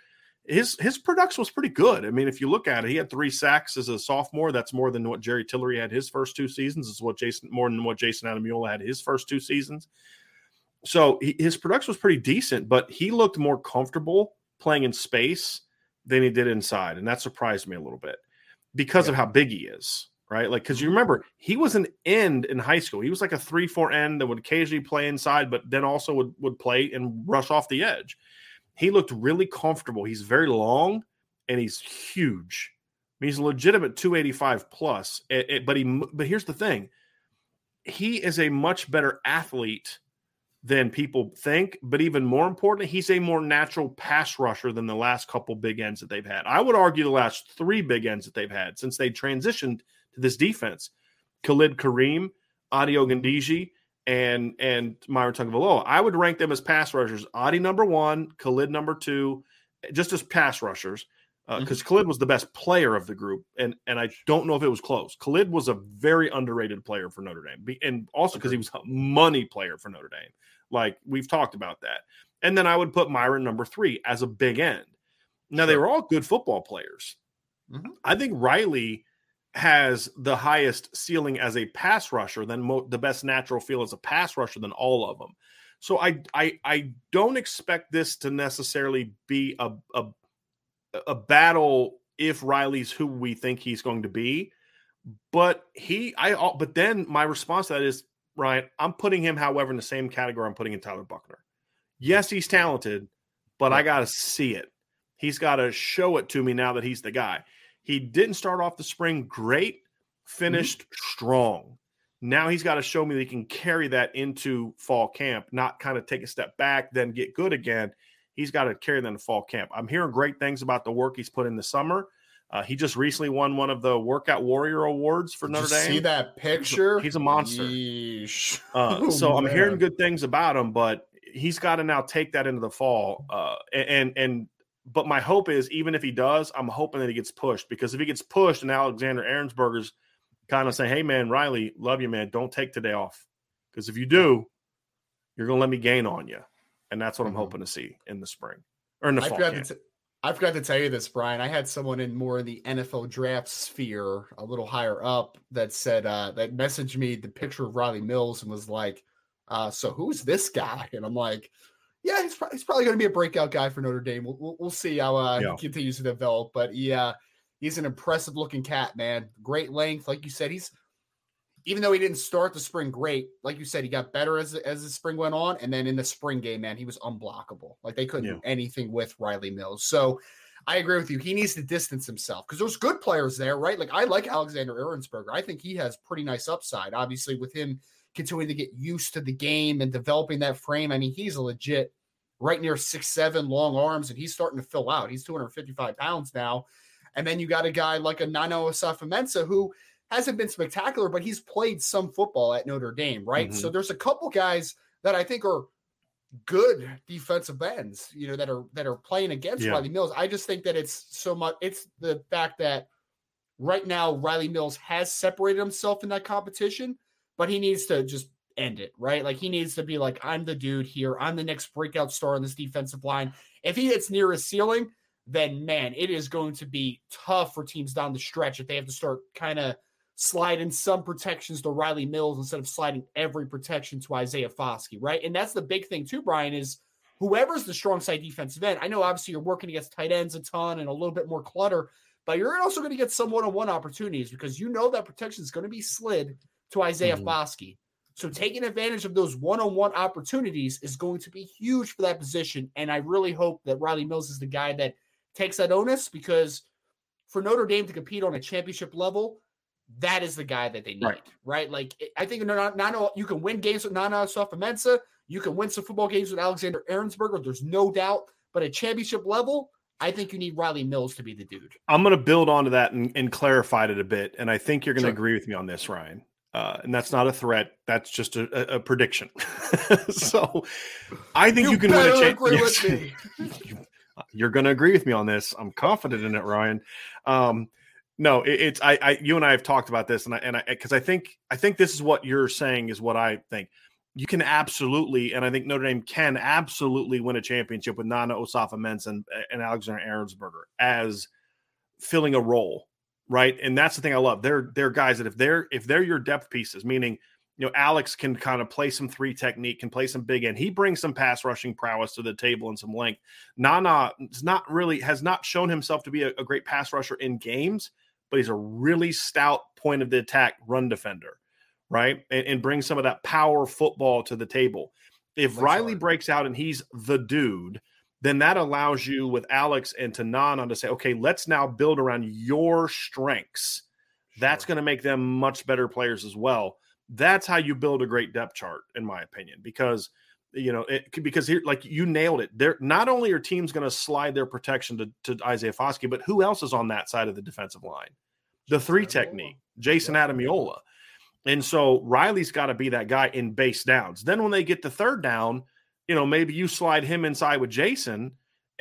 his his production was pretty good. I mean, if you look at it, he had three sacks as a sophomore. That's more than what Jerry Tillery had his first two seasons. It's what Jason more than what Jason Adamuola had his first two seasons. So he, his production was pretty decent, but he looked more comfortable playing in space than he did inside, and that surprised me a little bit because yeah. of how big he is. Right, like, because you remember he was an end in high school. He was like a three four end that would occasionally play inside, but then also would, would play and rush off the edge. He looked really comfortable. He's very long and he's huge. I mean, he's a legitimate two eighty-five plus. It, it, but he, but here's the thing: he is a much better athlete than people think. But even more importantly, he's a more natural pass rusher than the last couple big ends that they've had. I would argue the last three big ends that they've had since they transitioned to this defense, Khalid Kareem, Adi Ogundiji, and and Myron Tagovailoa. I would rank them as pass rushers. Adi number one, Khalid number two, just as pass rushers, because uh, mm-hmm. Khalid was the best player of the group, and and I don't know if it was close. Khalid was a very underrated player for Notre Dame, and also because he was a money player for Notre Dame. Like, we've talked about that. And then I would put Myron number three as a big end. Now, they were all good football players. Mm-hmm. I think Riley has the highest ceiling as a pass rusher, than mo- the best natural feel as a pass rusher than all of them. So I I, I don't expect this to necessarily be a, a a battle if Riley's who we think he's going to be. But he I but then my response to that is, Ryan, I'm putting him, however, in the same category I'm putting in Tyler Buchner. Yes, he's talented, but I got to see it. He's got to show it to me now that he's the guy. He didn't start off the spring great, finished mm-hmm. strong. Now he's got to show me that he can carry that into fall camp, not kind of take a step back, then get good again. He's got to carry that into fall camp. I'm hearing great things about the work he's put in the summer. Uh, he just recently won one of the Workout Warrior Awards for Did Notre Dame. See that picture? He's a, he's a monster. Uh, so oh, I'm man. hearing good things about him, but he's got to now take that into the fall. Uh, and and But my hope is, even if he does, I'm hoping that he gets pushed, because if he gets pushed and Alexander Ehrensberger's kind of saying, hey, man, Riley, love you, man. Don't take today off, because if you do, you're going to let me gain on you. And that's what I'm hoping to see in the spring or in the I fall forgot camp. To t- I forgot to tell you this, Brian. I had someone in more in the N F L draft sphere, a little higher up, that said uh, that messaged me the picture of Riley Mills and was like, uh, so who's this guy? And I'm like, yeah, he's, pro- he's probably going to be a breakout guy for Notre Dame. We'll, we'll, we'll see how uh, yeah. he continues to develop. But yeah, he, uh, he's an impressive-looking cat, man. Great length. Like you said, he's even though he didn't start the spring great, like you said, he got better as, as the spring went on. And then in the spring game, man, he was unblockable. Like, they couldn't yeah. do anything with Riley Mills. So I agree with you. He needs to distance himself, because there's good players there, right? Like, I like Alexander Ehrensberger. I think he has pretty nice upside, obviously, with him continuing to get used to the game and developing that frame. I mean, he's a legit right near six seven, long arms, and he's starting to fill out. He's two hundred fifty-five pounds now. And then you got a guy like a Nana Osafo-Mensah, who hasn't been spectacular, but he's played some football at Notre Dame, right? Mm-hmm. So there's a couple guys that I think are good defensive ends, you know, that are that are playing against yeah. Riley Mills. I just think that it's so much. It's the fact that right now Riley Mills has separated himself in that competition, but he needs to just end it, right? Like, he needs to be like, I'm the dude here. I'm the next breakout star on this defensive line. If he hits near his ceiling, then man, it is going to be tough for teams down the stretch if they have to start kind of sliding some protections to Riley Mills instead of sliding every protection to Isaiah Foskey, right? And that's the big thing too, Brian, is whoever's the strong side defensive end. I know obviously you're working against tight ends a ton and a little bit more clutter, but you're also going to get some one-on-one opportunities because you know that protection is going to be slid to Isaiah mm-hmm. Foskey. So taking advantage of those one-on-one opportunities is going to be huge for that position. And I really hope that Riley Mills is the guy that takes that onus, because for Notre Dame to compete on a championship level, that is the guy that they need, right? right? Like, I think not, not, you can win games with Nana Osafo-Mensah. You can win some football games with Alexander Ehrensberger. There's no doubt. But at championship level, I think you need Riley Mills to be the dude. I'm going to build onto that and, and clarify it a bit. And I think you're going to sure. agree with me on this, Ryan. Uh, and that's not a threat. That's just a, a prediction. So I think you, you can win a championship. Yes. You're going to agree with me on this. I'm confident in it, Ryan. Um, no, it, it's I, I. You and I have talked about this, and I and I because I think I think this is what you're saying is what I think. You can absolutely, and I think Notre Dame can absolutely win a championship with Nana Osafo-Mensah and, and Alexander Ehrensberger as filling a role, right? And that's the thing I love. They're they're guys that if they're if they're your depth pieces, meaning, you know, Alex can kind of play some three technique, can play some big end. He brings some pass rushing prowess to the table and some length. Nana is not really has not shown himself to be a, a great pass rusher in games, but he's a really stout point of the attack run defender, right? And, and brings some of that power football to the table. If That's Riley hard. breaks out and he's the dude, then that allows you with Alex and to Nana to say, okay, let's now build around your strengths. Sure. That's going to make them much better players as well. That's how you build a great depth chart, in my opinion, because, you know, it because here, like you nailed it. They're not only are teams going to slide their protection to, to Isaiah Foskey, but who else is on that side of the defensive line? The three technique, Jason yeah. Adamiola. And so Riley's got to be that guy in base downs. Then when they get to third down, you know, maybe you slide him inside with Jason,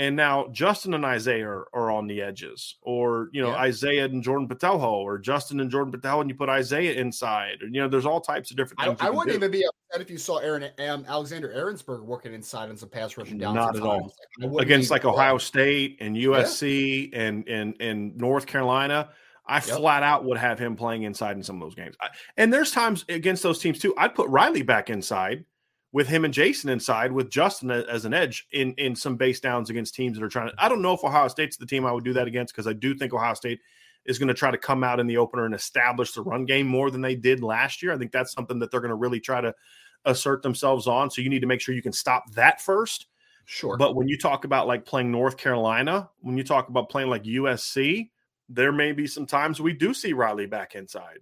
and now Justin and Isaiah are, are on the edges, or, you know, yeah. Isaiah and Jordan Patelho, or Justin and Jordan Patelho, and you put Isaiah inside. And, you know, there's all types of different things. I, I wouldn't do. even be upset if you saw Aaron um, Alexander Ehrensberger working inside on some pass rushing downs. Not at all. Like, against like Ohio that. State and U S C yeah. and, and, and North Carolina, I yep. flat out would have him playing inside in some of those games. I, and there's times against those teams too, I'd put Riley back inside with him and Jason inside with Justin as an edge in, in some base downs against teams that are trying to, I don't know if Ohio State's the team I would do that against, because I do think Ohio State is going to try to come out in the opener and establish the run game more than they did last year. I think that's something that they're going to really try to assert themselves on. So you need to make sure you can stop that first. Sure. But when you talk about like playing North Carolina, when you talk about playing like U S C, there may be some times we do see Riley back inside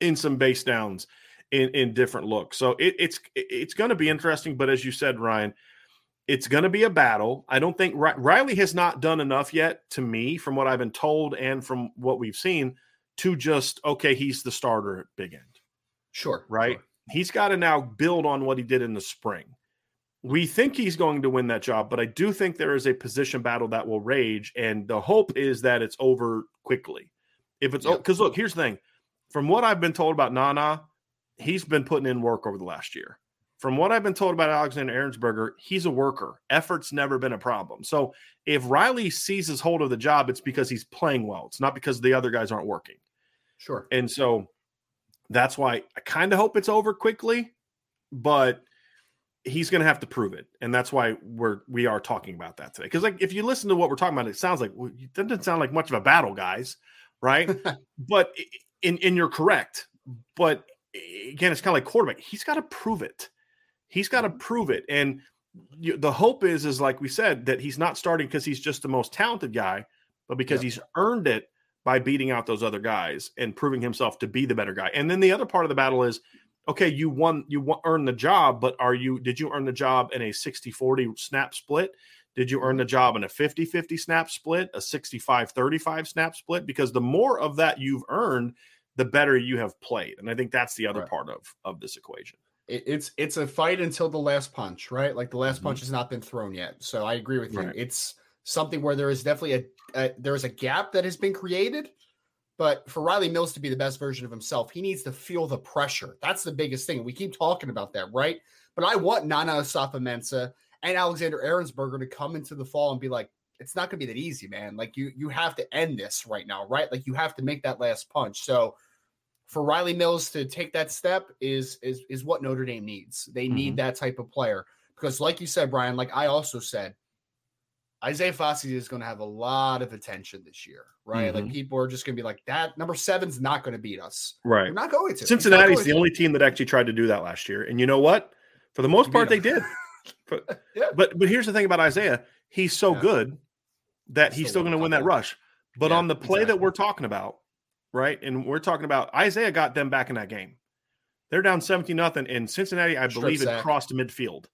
in some base downs. In, in different looks. So it, it's it's going to be interesting, but as you said, Ryan, it's going to be a battle. I don't think – Riley has not done enough yet, to me, from what I've been told and from what we've seen, to just, okay, he's the starter at big end. Sure. Right? Sure. He's got to now build on what he did in the spring. We think he's going to win that job, but I do think there is a position battle that will rage, and the hope is that it's over quickly. If it's yep. – because, look, here's the thing. From what I've been told about Nana – he's been putting in work over the last year. From what I've been told about Alexander Ehrensberger, he's a worker. Effort's never been a problem. So if Riley seizes hold of the job, it's because he's playing well. It's not because the other guys aren't working. Sure. And so that's why I kind of hope it's over quickly, but he's going to have to prove it. And that's why we're, we are talking about that today. Because like, if you listen to what we're talking about, it sounds like, well, it doesn't sound like much of a battle, guys. Right. But in, and you're correct. But again, it's kind of like quarterback. He's got to prove it. He's got to prove it. And you, the hope is, is like we said, that he's not starting because he's just the most talented guy, but because yep. he's earned it by beating out those other guys and proving himself to be the better guy. And then the other part of the battle is, okay, you won, you won, earned the job, but are you, did you earn the job in a sixty forty snap split? Did you earn the job in a fifty fifty snap split, a sixty-five thirty-five snap split? Because the more of that you've earned, the better you have played. And I think that's the other right. part of, of this equation. it, it's it's a fight until the last punch, right? Like the last mm-hmm. punch has not been thrown yet. So I agree with you. Right. It's something where there is definitely a, a there is a gap that has been created. But for Riley Mills to be the best version of himself, he needs to feel the pressure. That's the biggest thing. We keep talking about that, right? But I want Nana Osafo-Mensah and Alexander Ehrensberger to come into the fall and be like, it's not going to be that easy, man. Like, you you have to end this right now, right? Like, you have to make that last punch. So for Riley Mills to take that step is is is what Notre Dame needs. They mm-hmm. need that type of player. Because like you said, Brian, like I also said, Isaiah Foskey is going to have a lot of attention this year, right? Mm-hmm. Like people are just going to be like, that number seven's not going to beat us. Right. We're not going to. Cincinnati's going the to. only team that actually tried to do that last year. And you know what? For the most part, they did. But, yeah. but but here's the thing about Isaiah. He's so yeah. good that he's still, still going to win that rush. But yeah, on the play exactly. that we're talking about, right? And we're talking about Isaiah got them back in that game. They're down seventeen nothing and Cincinnati, I strip believe, sack. It crossed midfield.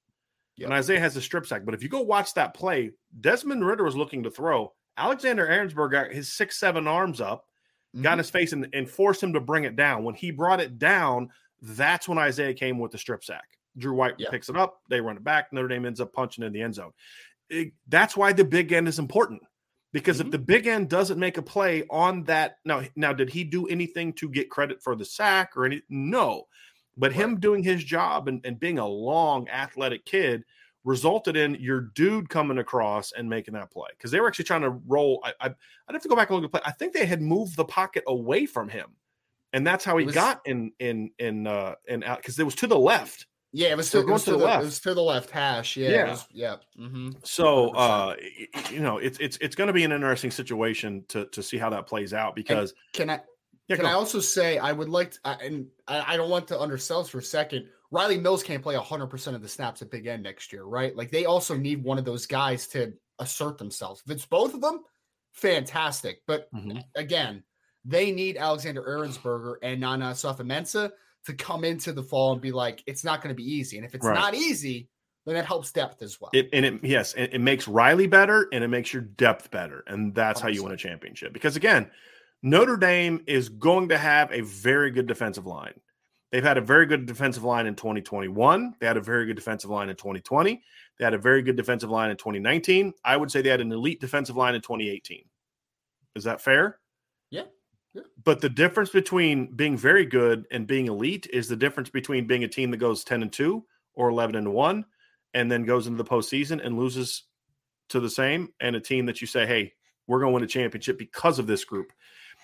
Yep. And Isaiah has a strip sack. But if you go watch that play, Desmond Ridder was looking to throw. Alexander Ehrensberger got his six seven arms up, mm-hmm. got in his face, and, and forced him to bring it down. When he brought it down, that's when Isaiah came with the strip sack. Drew White yeah. picks it up. They run it back. Notre Dame ends up punching in the end zone. It, that's why the big end is important. Because mm-hmm. if the big end doesn't make a play on that – now, now, did he do anything to get credit for the sack or any? No. But right. him doing his job and, and being a long, athletic kid resulted in your dude coming across and making that play. Because they were actually trying to roll. I, I, I'd have to go back and look at the play. I think they had moved the pocket away from him. And that's how he was, got in in in uh, in out. Because it was to the left. Yeah, it was, to, it was to, to the left. It was to the left hash. Yeah. Yeah. Was, yeah. Mm-hmm. So, uh, you know, it's it's it's going to be an interesting situation to, to see how that plays out. Because – can I – Yeah, Can I also say I would like to, I, and I, I don't want to undersell for a second, Riley Mills can't play one hundred percent of the snaps at big end next year, right? Like they also need one of those guys to assert themselves. If it's both of them, fantastic. But mm-hmm. again, they need Alexander Ehrensberger and Nana Osafo-Mensah to come into the fall and be like, it's not going to be easy. And if it's right. not easy, then that helps depth as well. It, and it, yes, it, it makes Riley better and it makes your depth better. And that's one hundred percent how you win a championship. Because again, Notre Dame is going to have a very good defensive line. They've had a very good defensive line in twenty twenty-one. They had a very good defensive line in twenty twenty. They had a very good defensive line in twenty nineteen. I would say they had an elite defensive line in twenty eighteen. Is that fair? Yeah. yeah. But the difference between being very good and being elite is the difference between being a team that goes ten and two or eleven and one and then goes into the postseason and loses to the same, and a team that you say, hey, we're going to win a championship because of this group.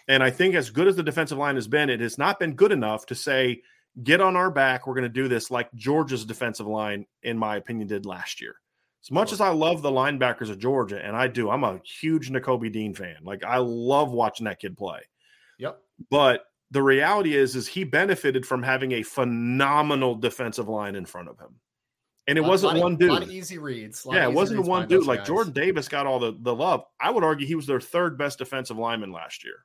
And I think as good as the defensive line has been, it has not been good enough to say, get on our back, we're going to do this like Georgia's defensive line, in my opinion, did last year. As much sure. as I love the linebackers of Georgia, and I do, I'm a huge Nakobe Dean fan. Like, I love watching that kid play. Yep. But the reality is, is he benefited from having a phenomenal defensive line in front of him. And it lot, wasn't lot one of, dude. A lot of easy reads. Yeah, it wasn't one dude. Like, guys. Jordan Davis got all the, the love. I would argue he was their third best defensive lineman last year.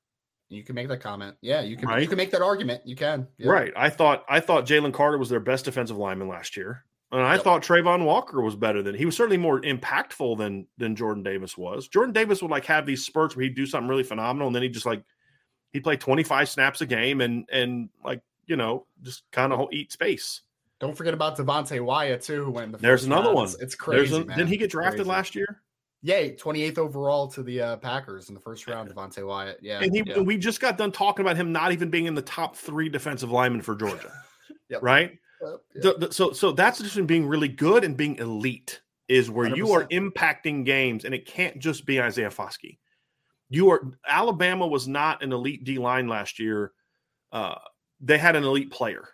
You can make that comment. Yeah, you can. Right. You can make that argument. You can. Yeah. Right. I thought. I thought Jalen Carter was their best defensive lineman last year, and I yep. thought Trayvon Walker was better than he was. Certainly more impactful than than Jordan Davis was. Jordan Davis would like have these spurts where he'd do something really phenomenal, and then he just like he'd play twenty-five snaps a game, and and like you know just kind of eat space. Don't forget about Devontae Wyatt too, who went. The There's first another round. one. It's, it's crazy. A, man. Didn't he get drafted crazy. last year? Yeah, twenty-eighth overall to the uh, Packers in the first round, Devontae Wyatt. Yeah, and he, yeah. we just got done talking about him not even being in the top three defensive linemen for Georgia, yep. right? Yep. Yep. So, so, so that's just being really good and being elite is where one hundred percent you are impacting games, and it can't just be Isaiah Foskey. You are Alabama was not an elite D line last year; uh, they had an elite player,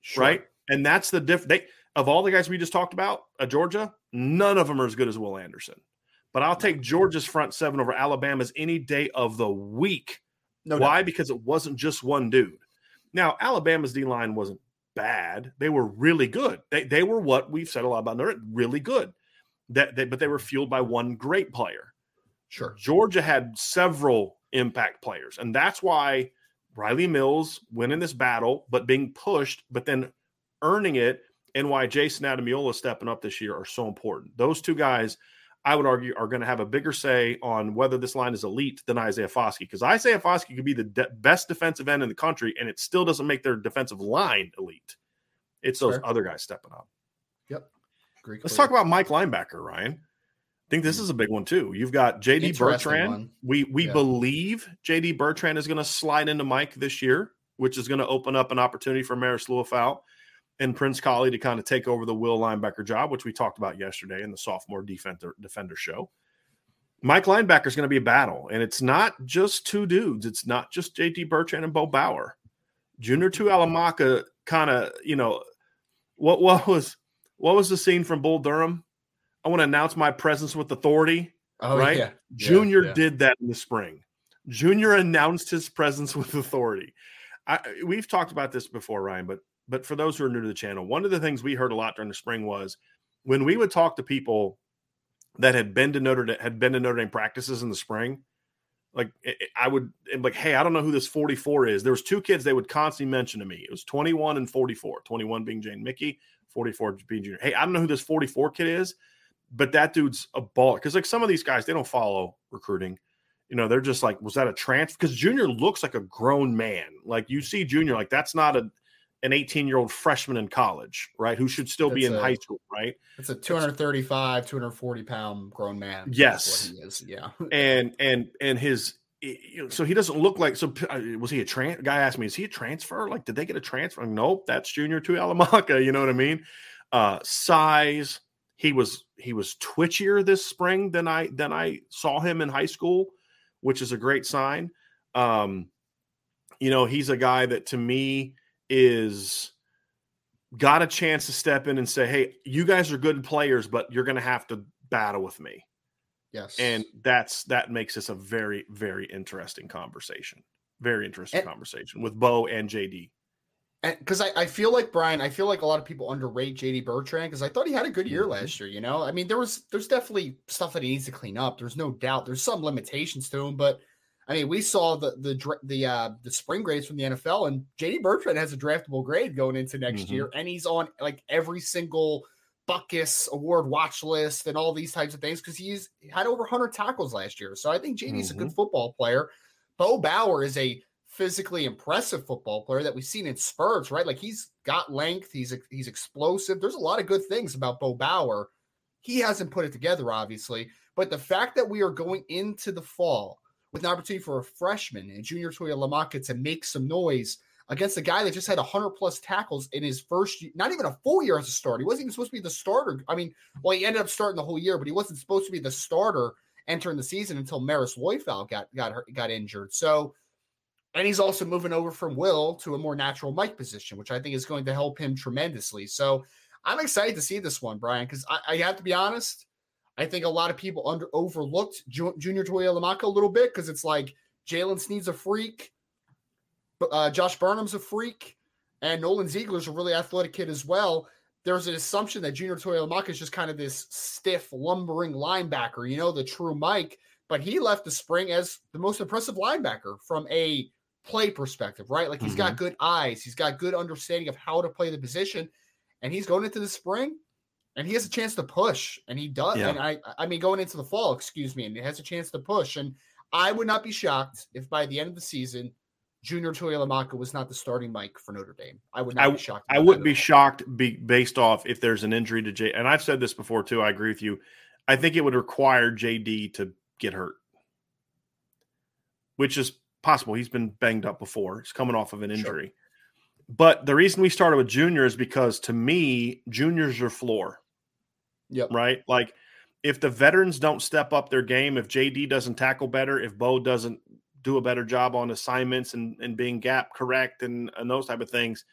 sure. right? And that's the diff. They of all the guys we just talked about, uh, Georgia, none of them are as good as Will Anderson. But I'll take Georgia's front seven over Alabama's any day of the week. No Why? Doubt. Because it wasn't just one dude. Now, Alabama's D-line wasn't bad. They were really good. They they were what we've said a lot about. They're really good. That they, But they were fueled by one great player. Sure. Georgia had several impact players. And that's why Riley Mills winning this battle, but being pushed, but then earning it, and why Jason Adamiola stepping up this year are so important. Those two guys – I would argue are going to have a bigger say on whether this line is elite than Isaiah Foskey, because Isaiah Foskey could be the de- best defensive end in the country, and it still doesn't make their defensive line elite. It's those Fair. other guys stepping up. Yep. Great Let's talk about Mike linebacker, Ryan. I think this is a big one too. You've got J D. Bertrand. One. We we yeah. believe J D. Bertrand is going to slide into Mike this year, which is going to open up an opportunity for Maris Luafau and Prince Colley to kind of take over the will linebacker job, which we talked about yesterday in the sophomore defender defender show. Mike linebacker is going to be a battle, and it's not just two dudes. It's not just J D. Bertrand and Bo Bauer. Junior Tuihalamaka kind of, you know, what what was what was the scene from Bull Durham? I want to announce my presence with authority, oh, right? Yeah. Junior yeah, yeah. did that in the spring. Junior announced his presence with authority. I, we've talked about this before, Ryan, but but for those who are new to the channel, one of the things we heard a lot during the spring was when we would talk to people that had been to Notre Dame, had been to Notre Dame practices in the spring, like I would like, hey, I don't know who this forty-four is. There was two kids they would constantly mention to me. It was twenty-one and forty-four. twenty-one being Jane Mickey, forty-four being Junior. Hey, I don't know who this forty-four kid is, but that dude's a baller. Because like some of these guys, they don't follow recruiting. You know, they're just like, was that a transfer? Because Junior looks like a grown man. Like you see Junior, like that's not a an eighteen-year-old freshman in college, right? Who should still that's be in a, high school, right? It's a two thirty-five, two forty-pound grown man. Yes. What he is. Yeah. And and and his – so he doesn't look like – so was he a trans- – guy asked me, is he a transfer? Like, did they get a transfer? Like, nope, that's Junior Tuihalamaka, you know what I mean? Uh, size. He was he was twitchier this spring than I than I saw him in high school, which is a great sign. Um, you know, he's a guy that to me is got a chance to step in and say, hey, you guys are good players, but you're going to have to battle with me. Yes. And that's that makes this a very, very interesting conversation. Very interesting and, conversation with Bo and J D. Because I, I feel like, Brian, I feel like a lot of people underrate J D. Bertrand because I thought he had a good year last year, you know? I mean, there was there's definitely stuff that he needs to clean up. There's no doubt. There's some limitations to him, but, I mean, we saw the the the uh, the spring grades from the N F L, and J D. Bertrand has a draftable grade going into next mm-hmm. year, and he's on, like, every single Buckus award watch list and all these types of things because he's had over one hundred tackles last year. So I think J D's mm-hmm. a good football player. Bo Bauer is a physically impressive football player that we've seen in spurts, right? Like he's got length. He's, he's explosive. There's a lot of good things about Bo Bauer. He hasn't put it together, obviously, but the fact that we are going into the fall with an opportunity for a freshman and Junior Tuihalamaka to make some noise against a guy that just had a hundred plus tackles in his first year, not even a full year as a starter. He wasn't even supposed to be the starter. I mean, well, he ended up starting the whole year, but he wasn't supposed to be the starter entering the season until Maris Luafau got, got hurt, got injured. So, and he's also moving over from Will to a more natural Mike position, which I think is going to help him tremendously. So I'm excited to see this one, Brian, because I, I have to be honest. I think a lot of people under overlooked Ju- Junior Tuihalamaka a little bit because it's like Jalen Sneed's a freak. Uh, Josh Burnham's a freak. And Nolan Ziegler's a really athletic kid as well. There's an assumption that Junior Tuihalamaka is just kind of this stiff, lumbering linebacker, you know, the true Mike. But he left the spring as the most impressive linebacker from a play perspective, right? Like he's mm-hmm. got good eyes. He's got good understanding of how to play the position, and he's going into the spring and he has a chance to push, and he does. Yeah. And I, I mean, going into the fall, excuse me, and he has a chance to push. And I would not be shocked if by the end of the season, Junior Tuihalamaka was not the starting Mike for Notre Dame. I would not I, be shocked. I wouldn't be way. shocked be based off if there's an injury to J. And I've said this before too. I agree with you. I think it would require J D to get hurt, which is possible. He's been banged up before. He's coming off of an injury. Sure. But the reason we started with Junior is because to me, Junior's your floor. Yep. Right? Like if the veterans don't step up their game, if J D doesn't tackle better, if Bo doesn't do a better job on assignments and, and being gap correct and, and those type of things,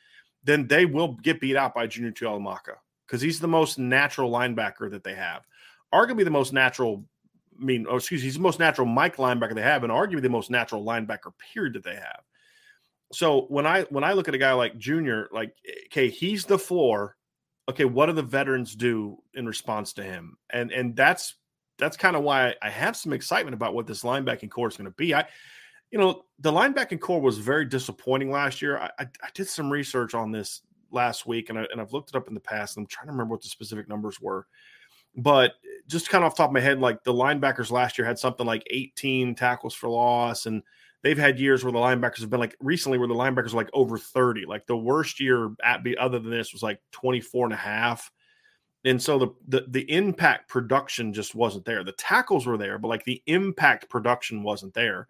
then they will get beat out by Junior Tuihalamaka because he's the most natural linebacker that they have. Arguably the most natural I mean, oh, excuse me, he's the most natural Mike linebacker they have and arguably the most natural linebacker period that they have. So when I when I look at a guy like Junior, like, okay, he's the floor. Okay, what do the veterans do in response to him? And and that's that's kind of why I have some excitement about what this linebacking core is going to be. I, you know, the linebacking core was very disappointing last year. I, I, I did some research on this last week, and, I, and I've looked it up in the past, and I'm trying to remember what the specific numbers were. But just kind of off the top of my head, like the linebackers last year had something like eighteen tackles for loss, and they've had years where the linebackers have been like recently where the linebackers are like over thirty. Like the worst year at be other than this was like twenty-four and a half. And so the, the the impact production just wasn't there. The tackles were there, but like the impact production wasn't there,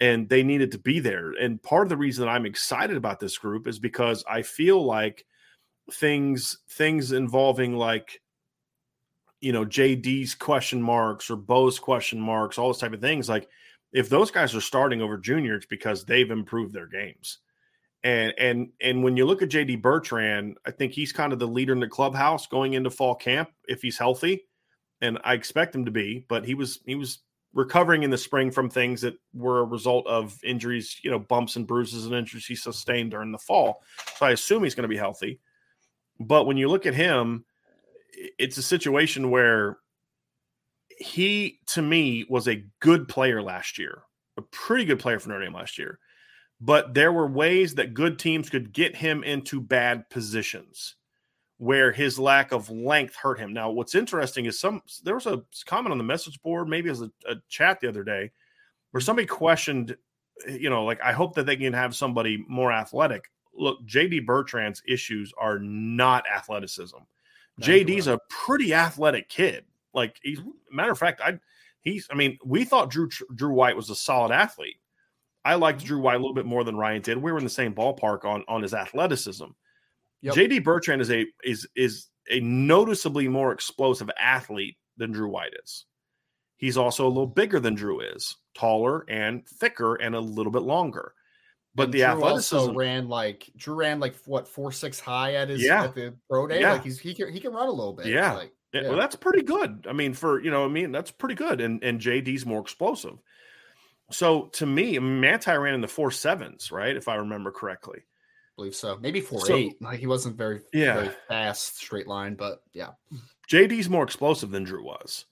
and they needed to be there. And part of the reason that I'm excited about this group is because I feel like things things involving like, you know, J D's question marks or Bo's question marks, all those type of things. Like if those guys are starting over Junior, it's because they've improved their games. And and and when you look at J D Bertrand, I think he's kind of the leader in the clubhouse going into fall camp if he's healthy, and I expect him to be. But he was he was recovering in the spring from things that were a result of injuries, you know, bumps and bruises and injuries he sustained during the fall. So I assume he's going to be healthy. But when you look at him, it's a situation where he, to me, was a good player last year, a pretty good player for Notre Dame last year. But there were ways that good teams could get him into bad positions where his lack of length hurt him. Now, what's interesting is some there was a comment on the message board, maybe it was a, a chat the other day, where somebody questioned, you know, like, I hope that they can have somebody more athletic. Look, J D Bertrand's issues are not athleticism. Not J D's right. A pretty athletic kid. Like, he's, matter of fact, I he's. I mean, we thought Drew Drew White was a solid athlete. I liked Drew White a little bit more than Ryan did. We were in the same ballpark on, on his athleticism. Yep. J D Bertrand is a is is a noticeably more explosive athlete than Drew White is. He's also a little bigger than Drew is, taller and thicker and a little bit longer. But and the Drew athleticism also ran like Drew ran like what four six high at his yeah. at the pro day. Yeah. Like he's he can he can run a little bit. Yeah. Like, yeah. Well, that's pretty good. I mean, for you know, I mean, that's pretty good. And and J D's more explosive. So to me, Manti ran in the four sevens, right? If I remember correctly, I believe so. Maybe four so, eight. Like he wasn't very, yeah. very fast, straight line, but yeah. J D's more explosive than Drew was.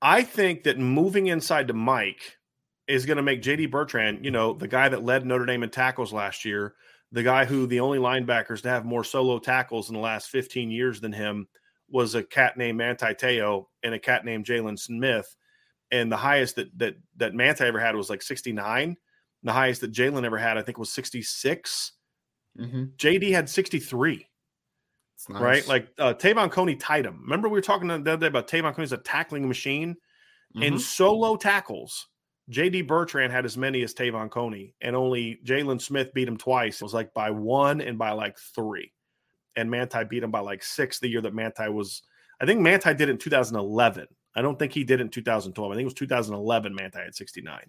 I think that moving inside to Mike is going to make J D Bertrand, you know, the guy that led Notre Dame in tackles last year, the guy who the only linebackers to have more solo tackles in the last fifteen years than him was a cat named Manti Te'o and a cat named Jalen Smith. And the highest that that that Manti ever had was like sixty-nine. And the highest that Jalen ever had, I think, was sixty-six. Mm-hmm. J D had sixty-three. That's nice. Right? Like uh, Tavon Coney tied him. Remember we were talking the other day about Tavon Coney's a tackling machine? Mm-hmm. In solo tackles, J D Bertrand had as many as Tavon Coney, and only Jalen Smith beat him twice. It was like by one and by like three. And Manti beat him by like six the year that Manti was – I think Manti did it in two thousand eleven. I don't think he did it in two thousand twelve. I think it was two thousand eleven. Manti had sixty-nine.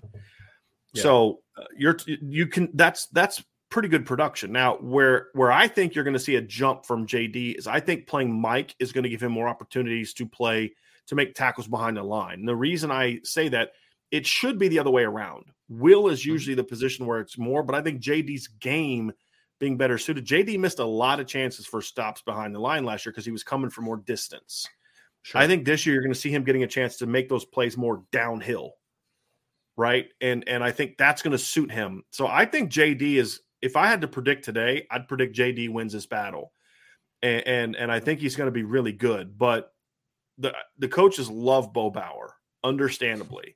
Yeah. So uh, you're you can that's that's pretty good production. Now where where I think you're going to see a jump from J D is I think playing Mike is going to give him more opportunities to play to make tackles behind the line. And the reason I say that it should be the other way around. Will is usually mm-hmm. the position where it's more, but I think J D's game being better suited. J D missed a lot of chances for stops behind the line last year because he was coming for more distance. Sure. I think this year you're going to see him getting a chance to make those plays more downhill, right? And and I think that's going to suit him. So I think J D is, if I had to predict today, I'd predict J D wins this battle. And and, and I think he's going to be really good. But the the coaches love Bo Bauer, understandably.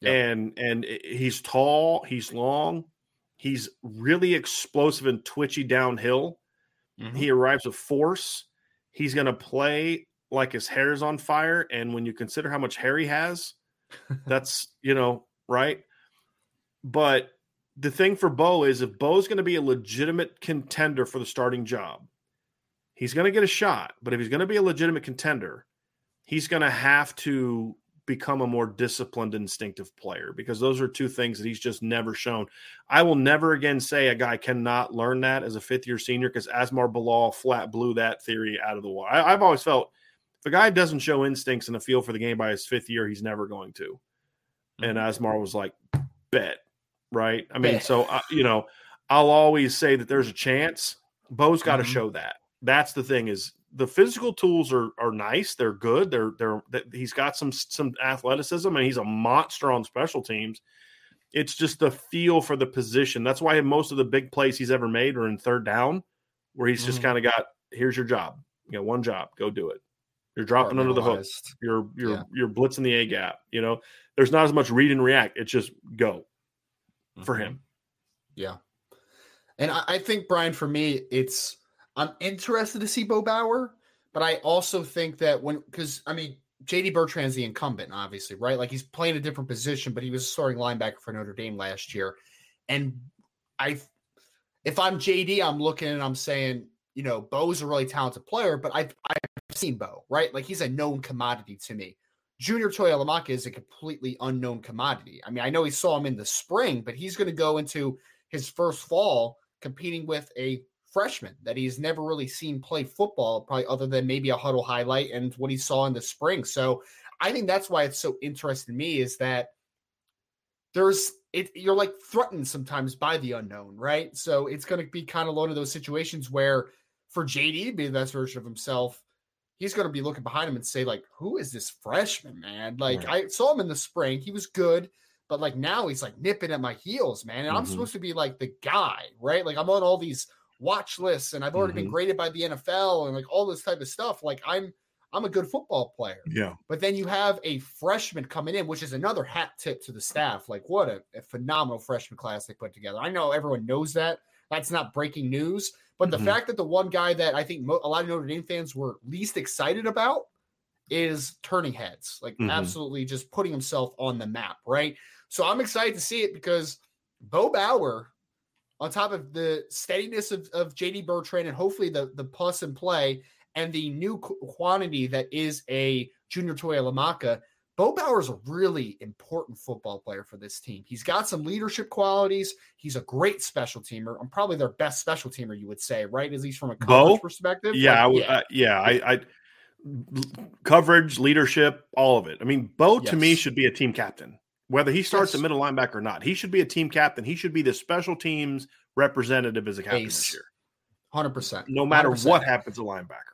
Yep. And and he's tall, he's long, he's really explosive and twitchy downhill. Mm-hmm. He arrives with force. He's going to play like his hair is on fire, and when you consider how much hair he has, that's, you know, right? But the thing for Bo is if Bo's going to be a legitimate contender for the starting job, he's going to get a shot, but if he's going to be a legitimate contender, he's going to have to become a more disciplined, instinctive player, because those are two things that he's just never shown. I will never again say a guy cannot learn that as a fifth-year senior, because Asmar Bilal flat blew that theory out of the water. I, I've always felt the guy doesn't show instincts and a feel for the game by his fifth year, he's never going to. And Asmar was like, bet, right? I mean, bet. so, I, you know, I'll always say that there's a chance. Bo's got to mm-hmm. show that. That's the thing is the physical tools are are nice. They're good. They're they're he's got some some athleticism, and he's a monster on special teams. It's just the feel for the position. That's why most of the big plays he's ever made are in third down, where he's mm-hmm. just kind of got, here's your job. You know, one job, go do it. You're dropping under the hook. You're you're yeah. you're blitzing the A gap. You know, there's not as much read and react. It's just go mm-hmm. for him. Yeah, and I, I think Brian, for me, it's I'm interested to see Bo Bauer, but I also think that when because I mean J D. Bertrand's the incumbent, obviously, right? Like he's playing a different position, but he was a starting linebacker for Notre Dame last year, and I if I'm J D, I'm looking and I'm saying, you know, Bo's a really talented player, but I've, I've seen Bo, right? Like he's a known commodity to me. Junior Tuihalamaka is a completely unknown commodity. I mean, I know he saw him in the spring, but he's going to go into his first fall competing with a freshman that he's never really seen play football, probably other than maybe a huddle highlight and what he saw in the spring. So I think that's why it's so interesting to me is that there's it, you're like threatened sometimes by the unknown, right? So it's going to be kind of one of those situations where for J D to be the best version of himself, he's going to be looking behind him and say, like, who is this freshman, man? Like, right. I saw him in the spring. He was good. But, like, now he's, like, nipping at my heels, man. And mm-hmm. I'm supposed to be, like, the guy, right? Like, I'm on all these watch lists, and I've already mm-hmm. been graded by the N F L and, like, all this type of stuff. Like, I'm I'm a good football player. Yeah. But then you have a freshman coming in, which is another hat tip to the staff. Like, what a, a phenomenal freshman class they put together. I know everyone knows that. That's not breaking news. But the mm-hmm. fact that the one guy that I think mo- a lot of Notre Dame fans were least excited about is turning heads, like mm-hmm. absolutely just putting himself on the map, right? So I'm excited to see it because Bo Bauer, on top of the steadiness of, of J D. Bertrand and hopefully the, the plus in play and the new qu- quantity that is a Junior Tuihalamaka, Bo Bauer is a really important football player for this team. He's got some leadership qualities. He's a great special teamer. I'm probably their best special teamer, you would say, right? At least from a college Bo? perspective. Yeah, like, I, yeah. Uh, yeah. I, I coverage, leadership, all of it. I mean, Bo yes. to me should be a team captain, whether he starts yes. at middle linebacker or not. He should be a team captain. He should be the special teams representative as a captain Ace. this year. one hundred percent. No matter one hundred percent. What happens to linebacker.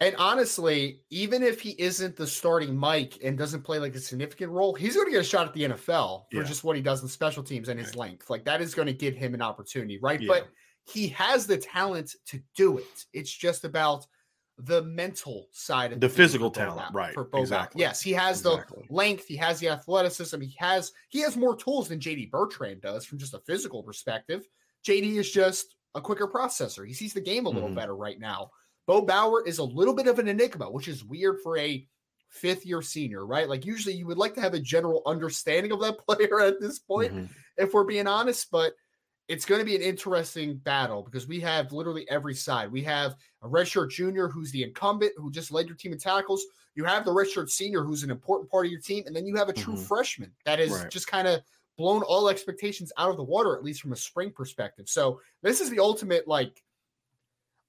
And honestly, even if he isn't the starting Mike and doesn't play like a significant role, he's going to get a shot at the N F L yeah. for just what he does in special teams and his length. Like that is going to give him an opportunity, right? Yeah. But he has the talent to do it. It's just about the mental side of the, the physical talent, right? For Bo exactly. Yes, he has exactly. the length. He has the athleticism. He has he has more tools than J D. Bertrand does from just a physical perspective. J D is just a quicker processor. He sees the game a little mm-hmm. better right now. Bo Bauer is a little bit of an enigma, which is weird for a fifth-year senior, right? Like, usually you would like to have a general understanding of that player at this point, mm-hmm. if we're being honest, but it's going to be an interesting battle because we have literally every side. We have a redshirt junior who's the incumbent, who just led your team in tackles. You have the redshirt senior who's an important part of your team, and then you have a true mm-hmm. freshman that is right. just kind of blown all expectations out of the water, at least from a spring perspective. So this is the ultimate, like,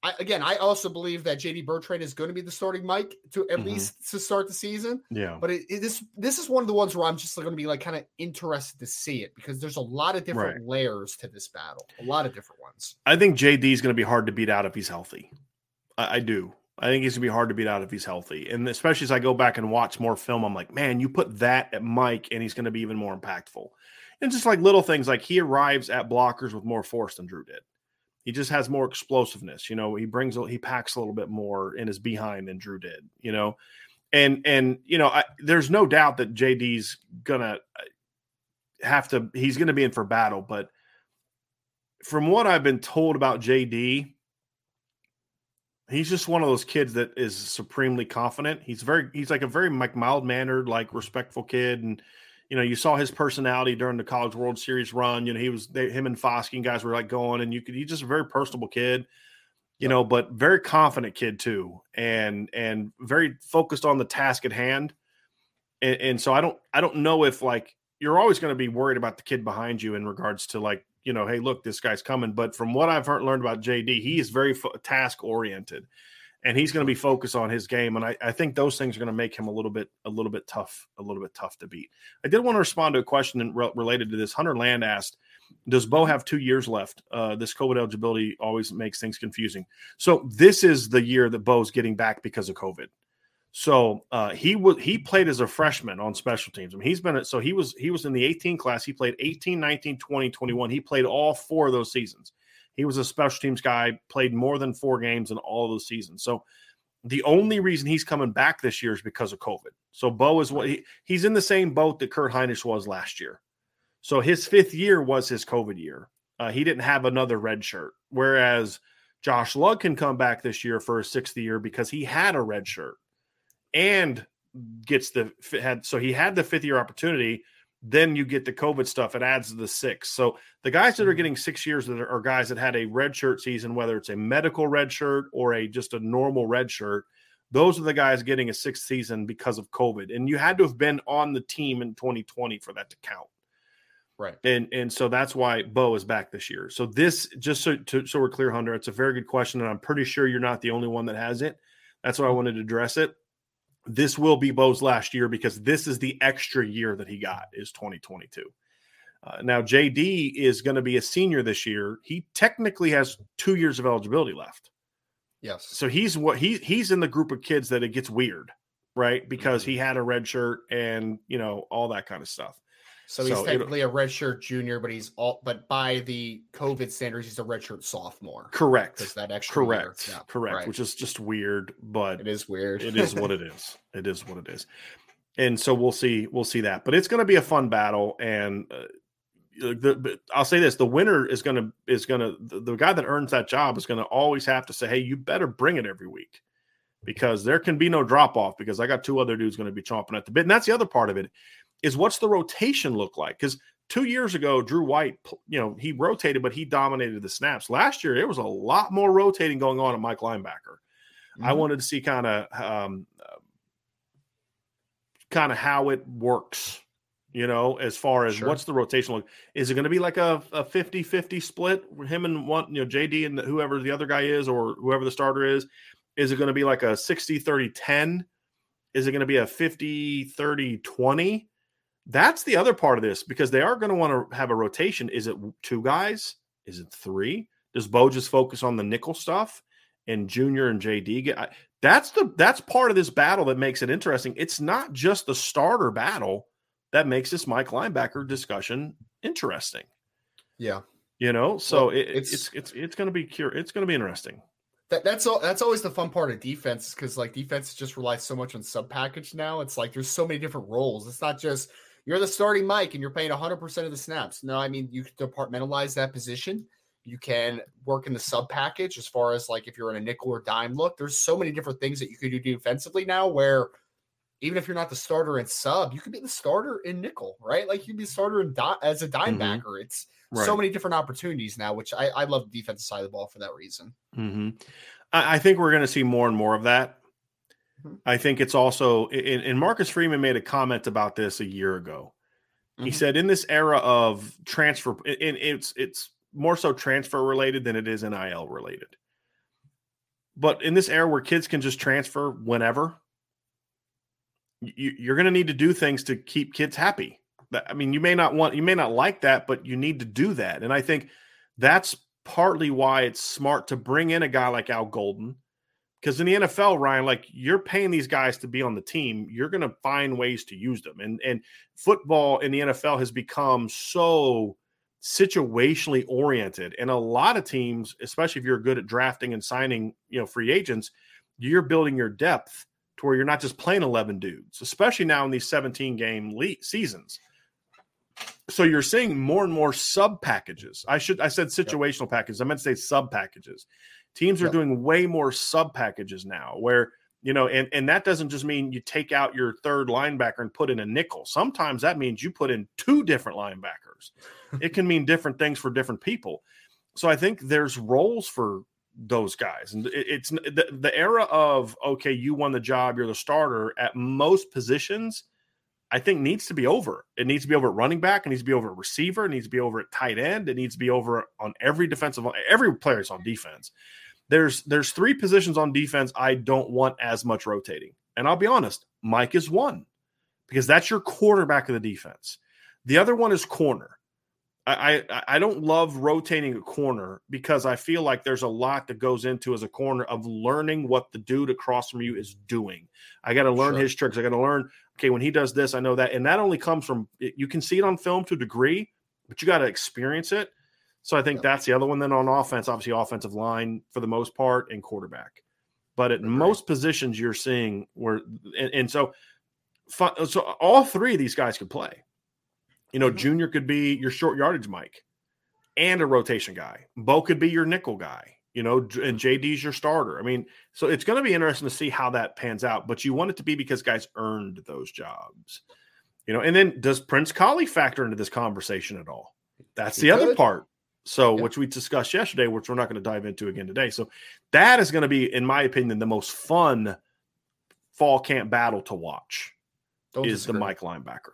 I, again, I also believe that J D. Bertrand is going to be the starting Mike to at mm-hmm. least to start the season. Yeah. But it, it, this this is one of the ones where I'm just going to be like kind of interested to see it because there's a lot of different right. layers to this battle, a lot of different ones. I think J D is going to be hard to beat out if he's healthy. I, I do. I think he's going to be hard to beat out if he's healthy, and especially as I go back and watch more film, I'm like, man, you put that at Mike, and he's going to be even more impactful. And just like little things, like he arrives at blockers with more force than Drew did. He just has more explosiveness, you know, he brings, he packs a little bit more in his behind than Drew did, you know, and, and, you know, I, there's no doubt that J D's going to have to, he's going to be in for battle. But from what I've been told about J D, he's just one of those kids that is supremely confident. He's very, he's like a very like mild mannered, like respectful kid. And, you know, you saw his personality during the College World Series run. You know, he was they, him and Foskey and guys were like going, and you could. He's just a very personable kid, you yep. know, but very confident kid too, and and very focused on the task at hand. And, and so I don't, I don't know if like you're always going to be worried about the kid behind you in regards to like, you know, hey, look, this guy's coming. But from what I've heard, learned about J D, he is very fo- task oriented, and he's going to be focused on his game. And I, I think those things are going to make him a little bit, a little bit tough, a little bit tough to beat. I did want to respond to a question re- related to this. Hunter Land asked, does Bo have two years left? Uh, this COVID eligibility always makes things confusing. So this is the year that Bo's getting back because of COVID. So uh, he was, he played as a freshman on special teams. I mean, he's been, so he was, he was in the eighteen class. He played eighteen, nineteen, twenty, twenty-one. He played all four of those seasons. He was a special teams guy, played more than four games in all those seasons. So The only reason he's coming back this year is because of COVID. So Bo is what he, he's in the same boat that Kurt Heinisch was last year. So his fifth year was his COVID year. Uh, he didn't have another red shirt, whereas Josh Lugg can come back this year for his sixth year because he had a red shirt and gets the had. So he had the fifth year opportunity. Then you get the COVID stuff. It adds to the six. So the guys that are getting six years that are, are guys that had a red shirt season, whether it's a medical red shirt or a just a normal red shirt. Those are the guys getting a sixth season because of COVID. And you had to have been on the team in twenty twenty for that to count. Right. And and so that's why Bo is back this year. So this, just so to, so we're clear, Hunter, it's a very good question, and I'm pretty sure you're not the only one that has it. That's why I wanted to address it. This will be Bo's last year because this is the extra year that he got is twenty twenty-two. Uh, now, J D is going to be a senior this year. He technically has two years of eligibility left. Yes. So he's what he he's in the group of kids that it gets weird, right? Because mm-hmm. he had a red shirt and, you know, all that kind of stuff. So, so he's technically a redshirt junior, but he's all but by the COVID standards, he's a redshirt sophomore. Correct. Because that extra correct, year. Yeah, correct, right. Which is just weird, but it is weird. It is what it is. It is what it is, and so we'll see. We'll see that, but it's going to be a fun battle. And uh, the, but I'll say this: the winner is going to is going to the, the guy that earns that job is going to always have to say, "Hey, you better bring it every week." Because there can be no drop off because I got two other dudes going to be chomping at the bit. And that's the other part of it is what's the rotation look like? Because two years ago, Drew White, you know, he rotated, but he dominated the snaps. Last year, there was a lot more rotating going on at Mike linebacker. Mm-hmm. I wanted to see kind of um, kind of how it works, you know, as far as sure. What's the rotation look. Is it going to be like a, a fifty-fifty split? Him and one, you know, J D and whoever the other guy is or whoever the starter is. Is it going to be like a sixty thirty ten? Is it going to be a fifty thirty twenty? That's the other part of this because they are going to want to have a rotation. Is it two guys? Is it three? Does Bo just focus on the nickel stuff and Junior and J D get? That's the that's part of this battle that makes it interesting. It's not just the starter battle that makes this Mike linebacker discussion interesting. Yeah, you know, so well, it, it's it's it's, it's going to be cur- it's going to be interesting. That, that's all. That's always the fun part of defense because like defense just relies so much on sub package now. It's like there's so many different roles. It's not just you're the starting Mike and you're playing one hundred percent of the snaps. No, I mean you can departmentalize that position. You can work in the sub package as far as like if you're in a nickel or dime look. There's so many different things that you could do defensively now. Where even if you're not the starter in sub, you could be the starter in nickel, right? Like you'd be the starter in di- as a dime mm-hmm. backer. It's right. So many different opportunities now, which I, I love the defensive side of the ball for that reason. Mm-hmm. I, I think we're going to see more and more of that. Mm-hmm. I think it's also, and, and Marcus Freeman made a comment about this a year ago. Mm-hmm. He said in this era of transfer, and it's it's more so transfer related than it is N I L related. But in this era where kids can just transfer whenever, you, you're going to need to do things to keep kids happy. I mean, you may not want, you may not like that, but you need to do that. And I think that's partly why it's smart to bring in a guy like Al Golden, because in the N F L, Ryan, like you're paying these guys to be on the team. You're going to find ways to use them. And, and football in the N F L has become so situationally oriented. And a lot of teams, especially if you're good at drafting and signing, you know, free agents, you're building your depth to where you're not just playing eleven dudes, especially now in these seventeen game league seasons. So you're seeing more and more sub packages. I should I said situational yep. packages. I meant to say sub packages. Teams are yep. doing way more sub packages now where, you know, and, and that doesn't just mean you take out your third linebacker and put in a nickel. Sometimes that means you put in two different linebackers. It can mean different things for different people. So I think there's roles for those guys. And it, it's the, the era of, okay, you won the job, you're the starter at most positions. I think needs to be over. It needs to be over at running back. It needs to be over at receiver. It needs to be over at tight end. It needs to be over on every defensive line. Every player is on defense. There's there's three positions on defense I don't want as much rotating. And I'll be honest, Mike is one because that's your quarterback of the defense. The other one is corner. I, I, I don't love rotating a corner because I feel like there's a lot that goes into as a corner of learning what the dude across from you is doing. I got to learn sure. his tricks. I got to learn, okay, when he does this, I know that. And that only comes from, you can see it on film to a degree, but you got to experience it. So I think yeah. that's the other one. Then on offense, obviously offensive line for the most part and quarterback. But at most positions you're seeing where and, and so so all three of these guys could play. You know, Junior could be your short yardage Mike and a rotation guy. Bo could be your nickel guy, you know, and J D's your starter. I mean, so it's going to be interesting to see how that pans out, but you want it to be because guys earned those jobs. You know, and then does Prince Collie factor into this conversation at all? That's he the could. other part. So, yeah. which we discussed yesterday, which we're not going to dive into again today. So that is going to be, in my opinion, the most fun fall camp battle to watch. Don't is disagree. The Mike linebacker.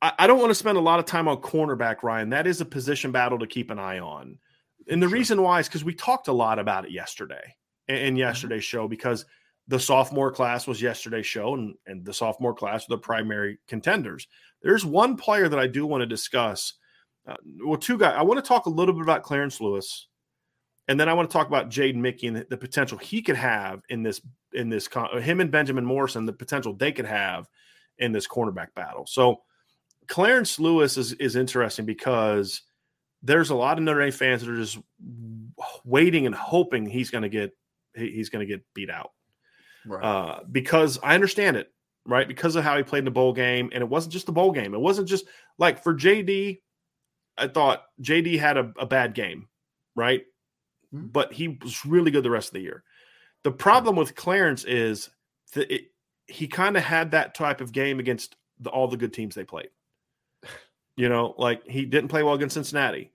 I don't want to spend a lot of time on cornerback, Ryan. That is a position battle to keep an eye on. And the sure. reason why is because we talked a lot about it yesterday in yesterday's mm-hmm. show, because the sophomore class was yesterday's show, and, and the sophomore class were the primary contenders. There's one player that I do want to discuss. Uh, well, two guys. I want to talk a little bit about Clarence Lewis, and then I want to talk about Jaden Mickey and the, the potential he could have in this, in this – him and Benjamin Morrison, the potential they could have in this cornerback battle. So, Clarence Lewis is, is interesting because there's a lot of Notre Dame fans that are just waiting and hoping he's going to get he's going to get beat out, right. uh, because I understand it, right? Because of how he played in the bowl game, and it wasn't just the bowl game. It wasn't just like for J D. I thought J D had a, a bad game, right? Mm-hmm. But he was really good the rest of the year. The problem with Clarence is that it, he kind of had that type of game against the, all the good teams they played. You know, like he didn't play well against Cincinnati.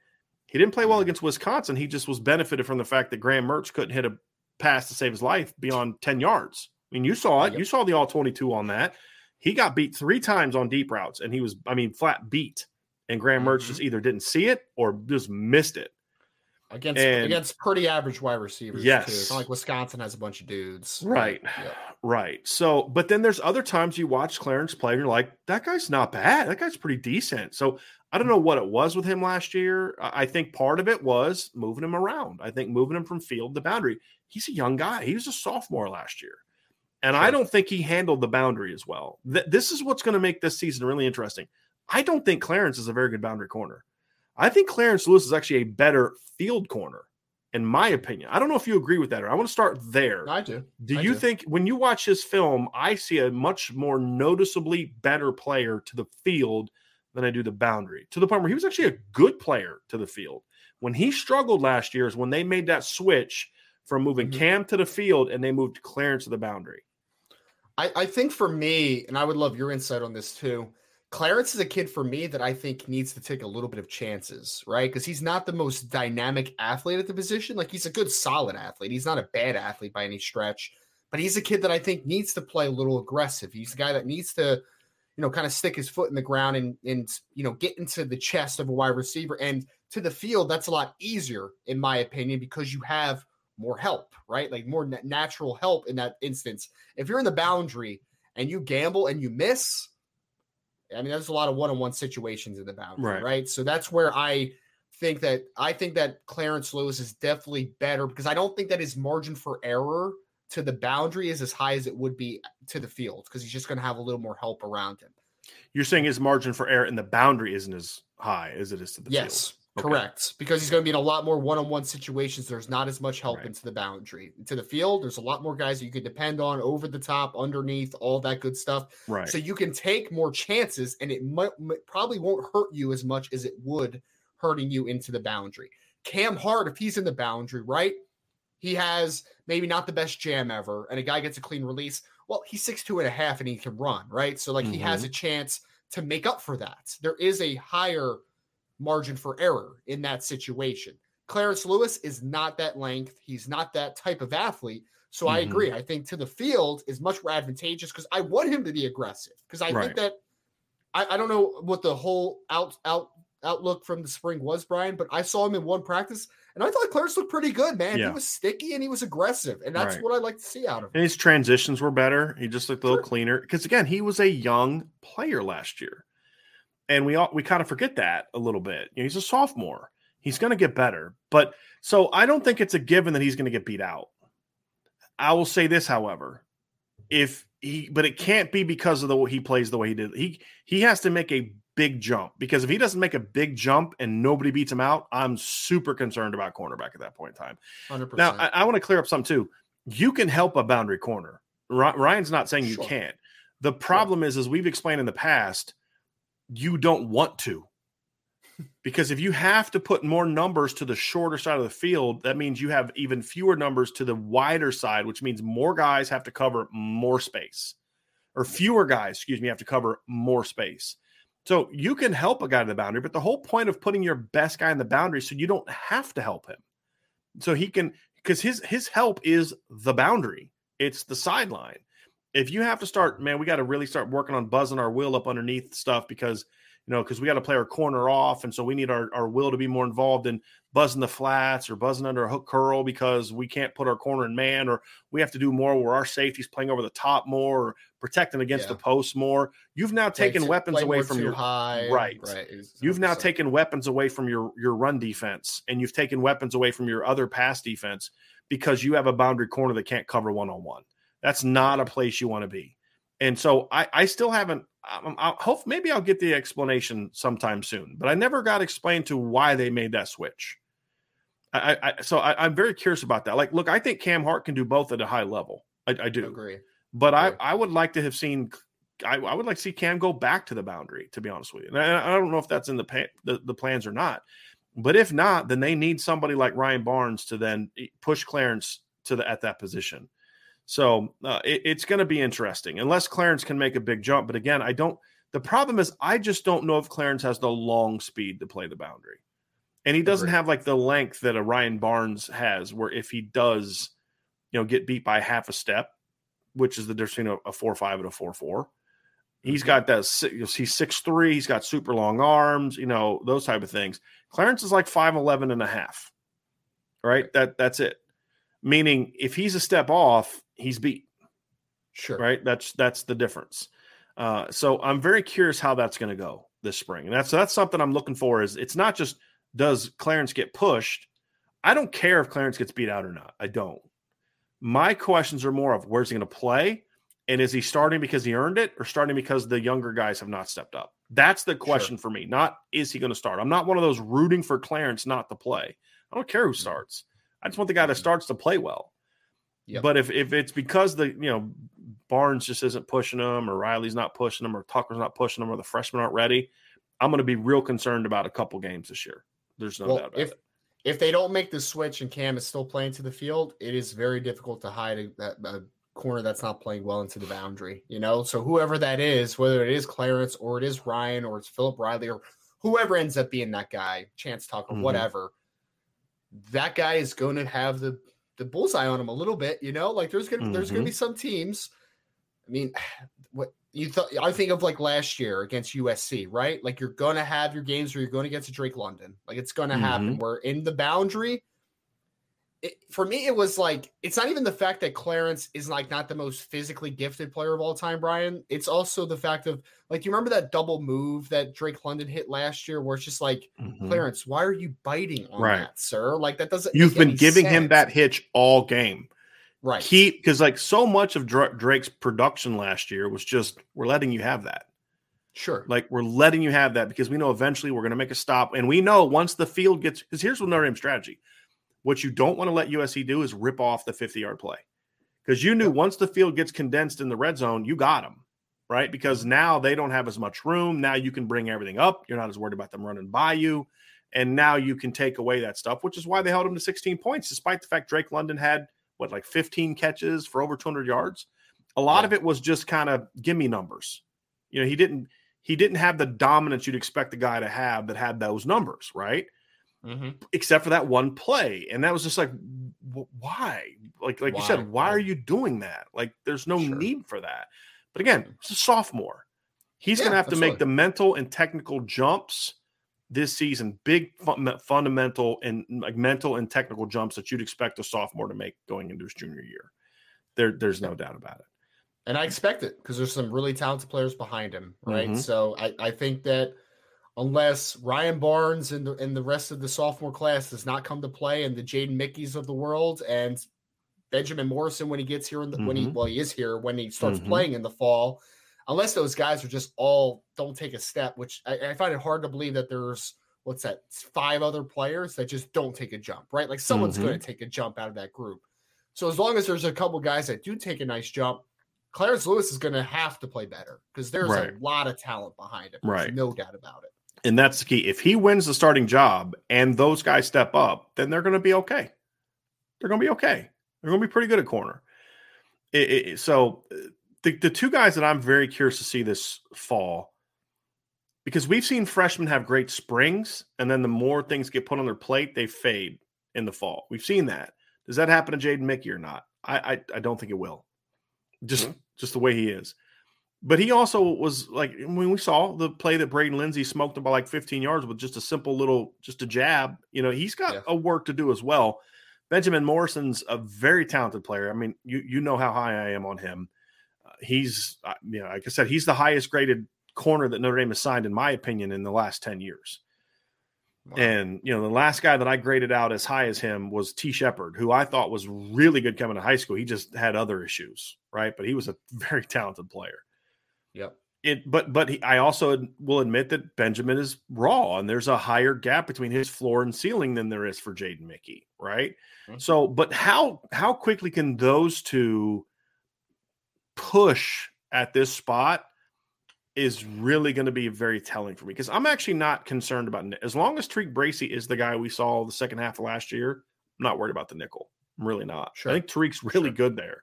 He didn't play well against Wisconsin. He just was benefited from the fact that Graham Mertz couldn't hit a pass to save his life beyond ten yards. I mean, you saw it. You saw the all twenty-two on that. He got beat three times on deep routes, and he was, I mean, flat beat. And Graham Mertz mm-hmm. just either didn't see it or just missed it. Against and, against pretty average wide receivers, yes. too. It's not like Wisconsin has a bunch of dudes. Right, yeah. right. So, but then there's other times you watch Clarence play and you're like, that guy's not bad. That guy's pretty decent. So I don't know what it was with him last year. I think part of it was moving him around. I think moving him from field to boundary. He's a young guy. He was a sophomore last year. And sure. I don't think he handled the boundary as well. Th- this is what's going to make this season really interesting. I don't think Clarence is a very good boundary corner. I think Clarence Lewis is actually a better field corner, in my opinion. I don't know if you agree with that, or I want to start there. I do. Do I you do. think when you watch his film, I see a much more noticeably better player to the field than I do the boundary, to the point where he was actually a good player to the field. When he struggled last year is when they made that switch from moving mm-hmm. Cam to the field and they moved Clarence to the boundary. I, I think for me, and I would love your insight on this too, Clarence is a kid for me that I think needs to take a little bit of chances, right? Because he's not the most dynamic athlete at the position. Like, he's a good, solid athlete. He's not a bad athlete by any stretch, but he's a kid that I think needs to play a little aggressive. He's a guy that needs to, you know, kind of stick his foot in the ground and, and you know, get into the chest of a wide receiver. And to the field, that's a lot easier, in my opinion, because you have more help, right? Like, more na- natural help in that instance. If you're in the boundary and you gamble and you miss – I mean, there's a lot of one-on-one situations in the boundary, right. right? So that's where I think that I think that Clarence Lewis is definitely better, because I don't think that his margin for error to the boundary is as high as it would be to the field, because he's just going to have a little more help around him. You're saying his margin for error in the boundary isn't as high as it is to the yes, field. Yes, correct. Okay. Because he's going to be in a lot more one-on-one situations. There's not as much help right. into the boundary. To the field, there's a lot more guys that you can depend on, over the top, underneath, all that good stuff. Right. So you can take more chances, and it might, probably won't hurt you as much as it would hurting you into the boundary. Cam Hart, if he's in the boundary, right, he has maybe not the best jam ever, and a guy gets a clean release. Well, he's six two and a half and he can run, right? So, like, mm-hmm. he has a chance to make up for that. There is a higher margin for error in that situation. Clarence Lewis is not that length. He's not that type of athlete. So mm-hmm. I agree. I think to the field is much more advantageous, because I want him to be aggressive, because I right. think that I, I don't know what the whole out, out outlook from the spring was, Brian, but I saw him in one practice and I thought Clarence looked pretty good, man. Yeah. He was sticky and he was aggressive, and that's right. what I like to see out of him. And his transitions were better. He just looked a little sure. cleaner, because again, he was a young player last year, and we all, we kind of forget that a little bit. You know, he's a sophomore. He's going to get better, but so I don't think it's a given that he's going to get beat out. I will say this, however, if he, but it can't be because of the way he plays the way he did. He he has to make a big jump, because if he doesn't make a big jump and nobody beats him out, I'm super concerned about cornerback at that point in time. one hundred percent. Now, I, I want to clear up something too. You can help a boundary corner. R- Ryan's not saying you sure. can't. The problem sure. is, as we've explained in the past, you don't want to, because if you have to put more numbers to the shorter side of the field, that means you have even fewer numbers to the wider side, which means more guys have to cover more space, or fewer guys, excuse me, have to cover more space. So you can help a guy to the boundary, but the whole point of putting your best guy in the boundary so you don't have to help him. So he can, because his his help is the boundary. It's the sideline. If you have to start, man, we got to really start working on buzzing our will up underneath stuff, because, you know, because we got to play our corner off, and so we need our, our will to be more involved in buzzing the flats or buzzing under a hook curl, because we can't put our corner in man, or we have to do more where our safety's playing over the top more, or protecting against yeah. the post more. You've now taken play, weapons play away from your high. Right. right. You've now taken weapons away from your, your run defense, and you've taken weapons away from your other pass defense, because you have a boundary corner that can't cover one-on-one. That's not a place you want to be. And so I, I still haven't, I'm, I'll hope maybe I'll get the explanation sometime soon, but I never got explained to why they made that switch. I, I so I, I'm very curious about that. Like, look, I think Cam Hart can do both at a high level. I, I do agree, but I, I would like to have seen, I, I would like to see Cam go back to the boundary, to be honest with you. And I, I don't know if that's in the, pa- the the plans or not, but if not, then they need somebody like Ryan Barnes to then push Clarence to the, at that position. So uh, it, it's going to be interesting unless Clarence can make a big jump. But again, I don't, the problem is I just don't know if Clarence has the long speed to play the boundary. And he doesn't have like the length that a Ryan Barnes has, where if he does, you know, get beat by half a step, which is the difference between a four five and a four four, he's got that, he's six three, he's got super long arms, you know, those type of things. Clarence is like five eleven and a half, right? That That's it. Meaning if he's a step off, he's beat. Sure. Right? That's that's the difference. Uh, so I'm very curious how that's going to go this spring. And that's that's something I'm looking for, is it's not just – does Clarence get pushed? I don't care if Clarence gets beat out or not. I don't. My questions are more of where's he going to play, and is he starting because he earned it, or starting because the younger guys have not stepped up? That's the question sure. for me, not is he going to start. I'm not one of those rooting for Clarence not to play. I don't care who starts. I just want the guy that starts to play well. Yep. But if if it's because the, you know, Barnes just isn't pushing him, or Riley's not pushing him, or Tucker's not pushing him, or the freshmen aren't ready, I'm going to be real concerned about a couple games this year. There's no well, doubt about if, it. If they don't make the switch and Cam is still playing to the field, it is very difficult to hide a, a, a corner that's not playing well into the boundary, you know? So whoever that is, whether it is Clarence or it is Ryan or it's Philip Riley or whoever ends up being that guy, Chance Tucker, mm-hmm. whatever, that guy is going to have the, the bullseye on him a little bit, you know? Like there's going to mm-hmm. there's going to be some teams. I mean, what you thought, I think of like last year against U S C, right? Like you're going to have your games where you're going to get to Drake London. Like it's going to mm-hmm. happen. We're in the boundary. it, for me, it was like, it's not even the fact that Clarence is like not the most physically gifted player of all time, Brian. It's also the fact of like, you remember that double move that Drake London hit last year where it's just like, mm-hmm. Clarence, why are you biting on right. that, sir? Like that doesn't, you've been giving sense. him that hitch all game. Right. Keep, because like so much of Drake's production last year was just, we're letting you have that. Sure. Like we're letting you have that because we know eventually we're going to make a stop. And we know once the field gets, because here's what Notre Dame strategy. What you don't want to let U S C do is rip off the fifty-yard play. Because you knew once the field gets condensed in the red zone, you got them, right? Because now they don't have as much room. Now you can bring everything up. You're not as worried about them running by you. And now you can take away that stuff, which is why they held them to sixteen points, despite the fact Drake London had, what, like fifteen catches for over two hundred yards. A lot yeah. of it was just kind of gimme numbers. You know, he didn't he didn't have the dominance you'd expect the guy to have that had those numbers, right? Mm-hmm. Except for that one play. And that was just like, why? Like like why? you said, why are you doing that? Like there's no sure. need for that. But again, it's a sophomore. He's yeah, going to have to make right. the mental and technical jumps this season, big fun, fundamental and like mental and technical jumps that you'd expect a sophomore to make going into his junior year. There, there's no doubt about it. And I expect it because there's some really talented players behind him, right? Mm-hmm. So I, I think that unless Ryan Barnes and the, and the rest of the sophomore class does not come to play, and the Jaden Mickeys of the world and Benjamin Morrison when he gets here, in the, mm-hmm. when he well he is here when he starts mm-hmm. playing in the fall, unless those guys are just all don't take a step, which I, I find it hard to believe that there's what's that five other players that just don't take a jump, right? Like someone's mm-hmm. going to take a jump out of that group. So as long as there's a couple guys that do take a nice jump, Clarence Lewis is going to have to play better because there's right. a lot of talent behind him. There's right. no doubt about it. And that's the key. If he wins the starting job and those guys step up, then they're going to be okay. They're going to be okay. They're going to be pretty good at corner. It, it, so the, the two guys that I'm very curious to see this fall, because we've seen freshmen have great springs, and then the more things get put on their plate, they fade in the fall. We've seen that. Does that happen to Jaden Mickey or not? I, I, I don't think it will. Just mm-hmm. just the way he is. But he also was like, when we saw the play that Brayden Lindsey smoked him by like fifteen yards with just a simple little, just a jab, you know, he's got yeah. a work to do as well. Benjamin Morrison's a very talented player. I mean, you you know how high I am on him. Uh, he's, uh, you know, like I said, he's the highest graded corner that Notre Dame has signed, in my opinion, in the last ten years. Wow. And, you know, the last guy that I graded out as high as him was T. Shepard, who I thought was really good coming to high school. He just had other issues, right? But he was a very talented player. Yep. It, but but he, I also will admit that Benjamin is raw, and there's a higher gap between his floor and ceiling than there is for Jaden Mickey, right? Mm-hmm. So, but how how quickly can those two push at this spot is really going to be very telling for me, because I'm actually not concerned about it. As long as Tariq Bracey is the guy we saw the second half of last year, I'm not worried about the nickel. I'm really not. Sure. I think Tariq's really sure. good there.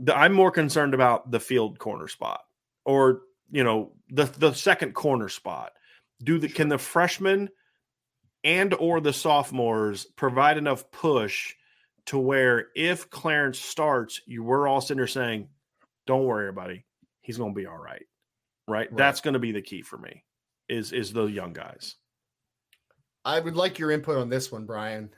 The, I'm more concerned about the field corner spot, or, you know, the the second corner spot. Do the sure. Can the freshmen and or the sophomores provide enough push to where if Clarence starts, you were all sitting there saying, don't worry, buddy, he's going to be all right. Right? Right. That's going to be the key for me is, is the young guys. I would like your input on this one, Brian.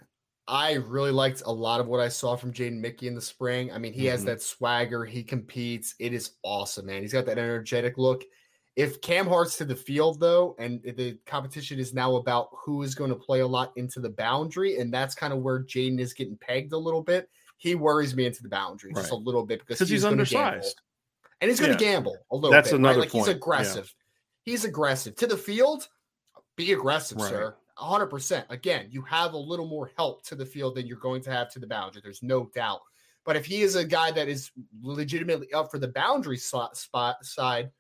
I really liked a lot of what I saw from Jaden Mickey in the spring. I mean, he mm-hmm. has that swagger. He competes. It is awesome, man. He's got that energetic look. If Cam Hart's to the field, though, and the competition is now about who is going to play a lot into the boundary, and that's kind of where Jaden is getting pegged a little bit, he worries me into the boundary right. just a little bit because he's, he's undersized. And he's going to yeah. gamble a little That's bit. That's another right? like point. He's aggressive. Yeah. He's aggressive. To the field, be aggressive, right. sir. one hundred percent. Again, you have a little more help to the field than you're going to have to the boundary. There's no doubt. But if he is a guy that is legitimately up for the boundary slot, spot side,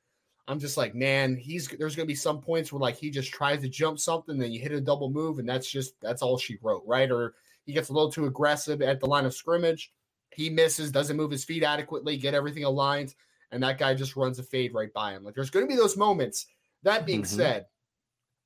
I'm just like, man, he's there's going to be some points where like he just tries to jump something, then you hit a double move, and that's just that's all she wrote, right? Or he gets a little too aggressive at the line of scrimmage. He misses, doesn't move his feet adequately, get everything aligned. And that guy just runs a fade right by him. Like, there's going to be those moments. That being mm-hmm. said,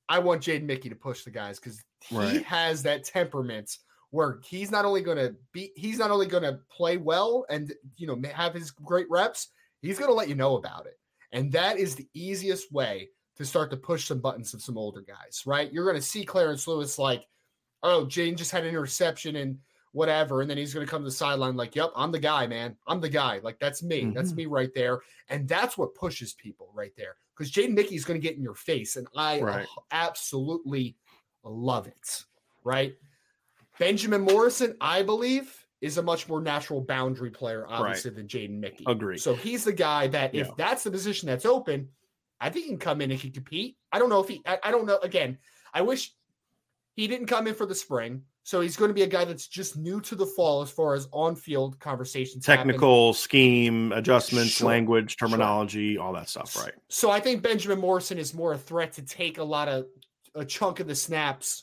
I want Jaden Mickey to push the guys because he right. has that temperament where he's not only going to be, he's not only going to play well and, you know, have his great reps. He's going to let you know about it. And that is the easiest way to start to push some buttons of some older guys, right? You're going to see Clarence Lewis like, oh, Jaden just had an interception and whatever. And then he's going to come to the sideline like, yep, I'm the guy, man. I'm the guy. Like, that's me. Mm-hmm. That's me right there. And that's what pushes people right there. Because Jaden Mickey is going to get in your face. And I right. absolutely love it. Right. Benjamin Morrison, I believe, is a much more natural boundary player, obviously, right. than Jaden Mickey. Agree. So he's the guy that if yeah. that's the position that's open, I think he can come in and he can compete. I don't know if he, I, I don't know. Again, I wish he didn't come in for the spring. So he's going to be a guy that's just new to the fall as far as on-field conversations. Technical happen. Scheme, adjustments, sure. language, terminology, sure. all that stuff, right? So I think Benjamin Morrison is more a threat to take a lot of, a chunk of the snaps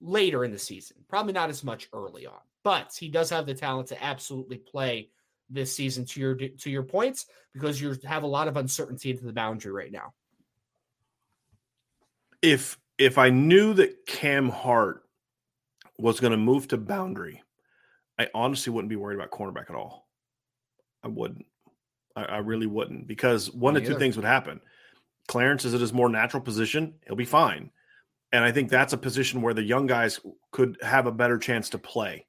later in the season. Probably not as much early on, but he does have the talent to absolutely play this season, to your to your points, because you have a lot of uncertainty into the boundary right now. If if I knew that Cam Hart was going to move to boundary, I honestly wouldn't be worried about cornerback at all. I wouldn't. I, I really wouldn't, because one of two things would happen. Clarence is at his more natural position. He'll be fine. And I think that's a position where the young guys could have a better chance to play.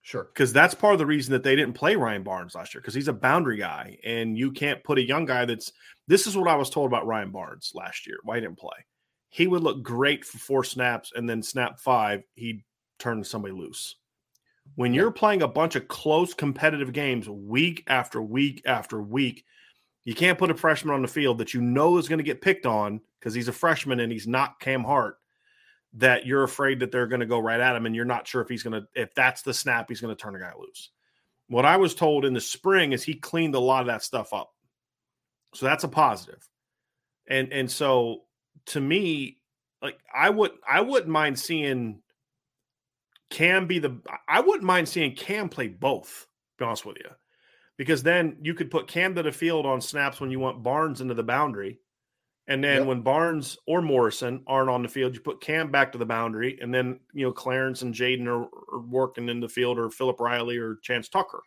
Sure. Because that's part of the reason that they didn't play Ryan Barnes last year, because he's a boundary guy, and you can't put a young guy that's – this is what I was told about Ryan Barnes last year, why he didn't play. He would look great for four snaps, and then snap five, he'd turn somebody loose. When you're playing a bunch of close competitive games week after week after week, you can't put a freshman on the field that you know is going to get picked on because he's a freshman and he's not Cam Hart, that you're afraid that they're going to go right at him and you're not sure if he's going to, if that's the snap, he's going to turn a guy loose. What I was told in the spring is he cleaned a lot of that stuff up. So that's a positive. And, and so to me, like I would, I wouldn't mind seeing Cam be the, I wouldn't mind seeing Cam play both, to be honest with you, because then you could put Cam to the field on snaps when you want Barnes into the boundary. And then yep. when Barnes or Morrison aren't on the field, you put Cam back to the boundary, and then, you know, Clarence and Jaden are, are working in the field, or Philip Riley or Chance Tucker.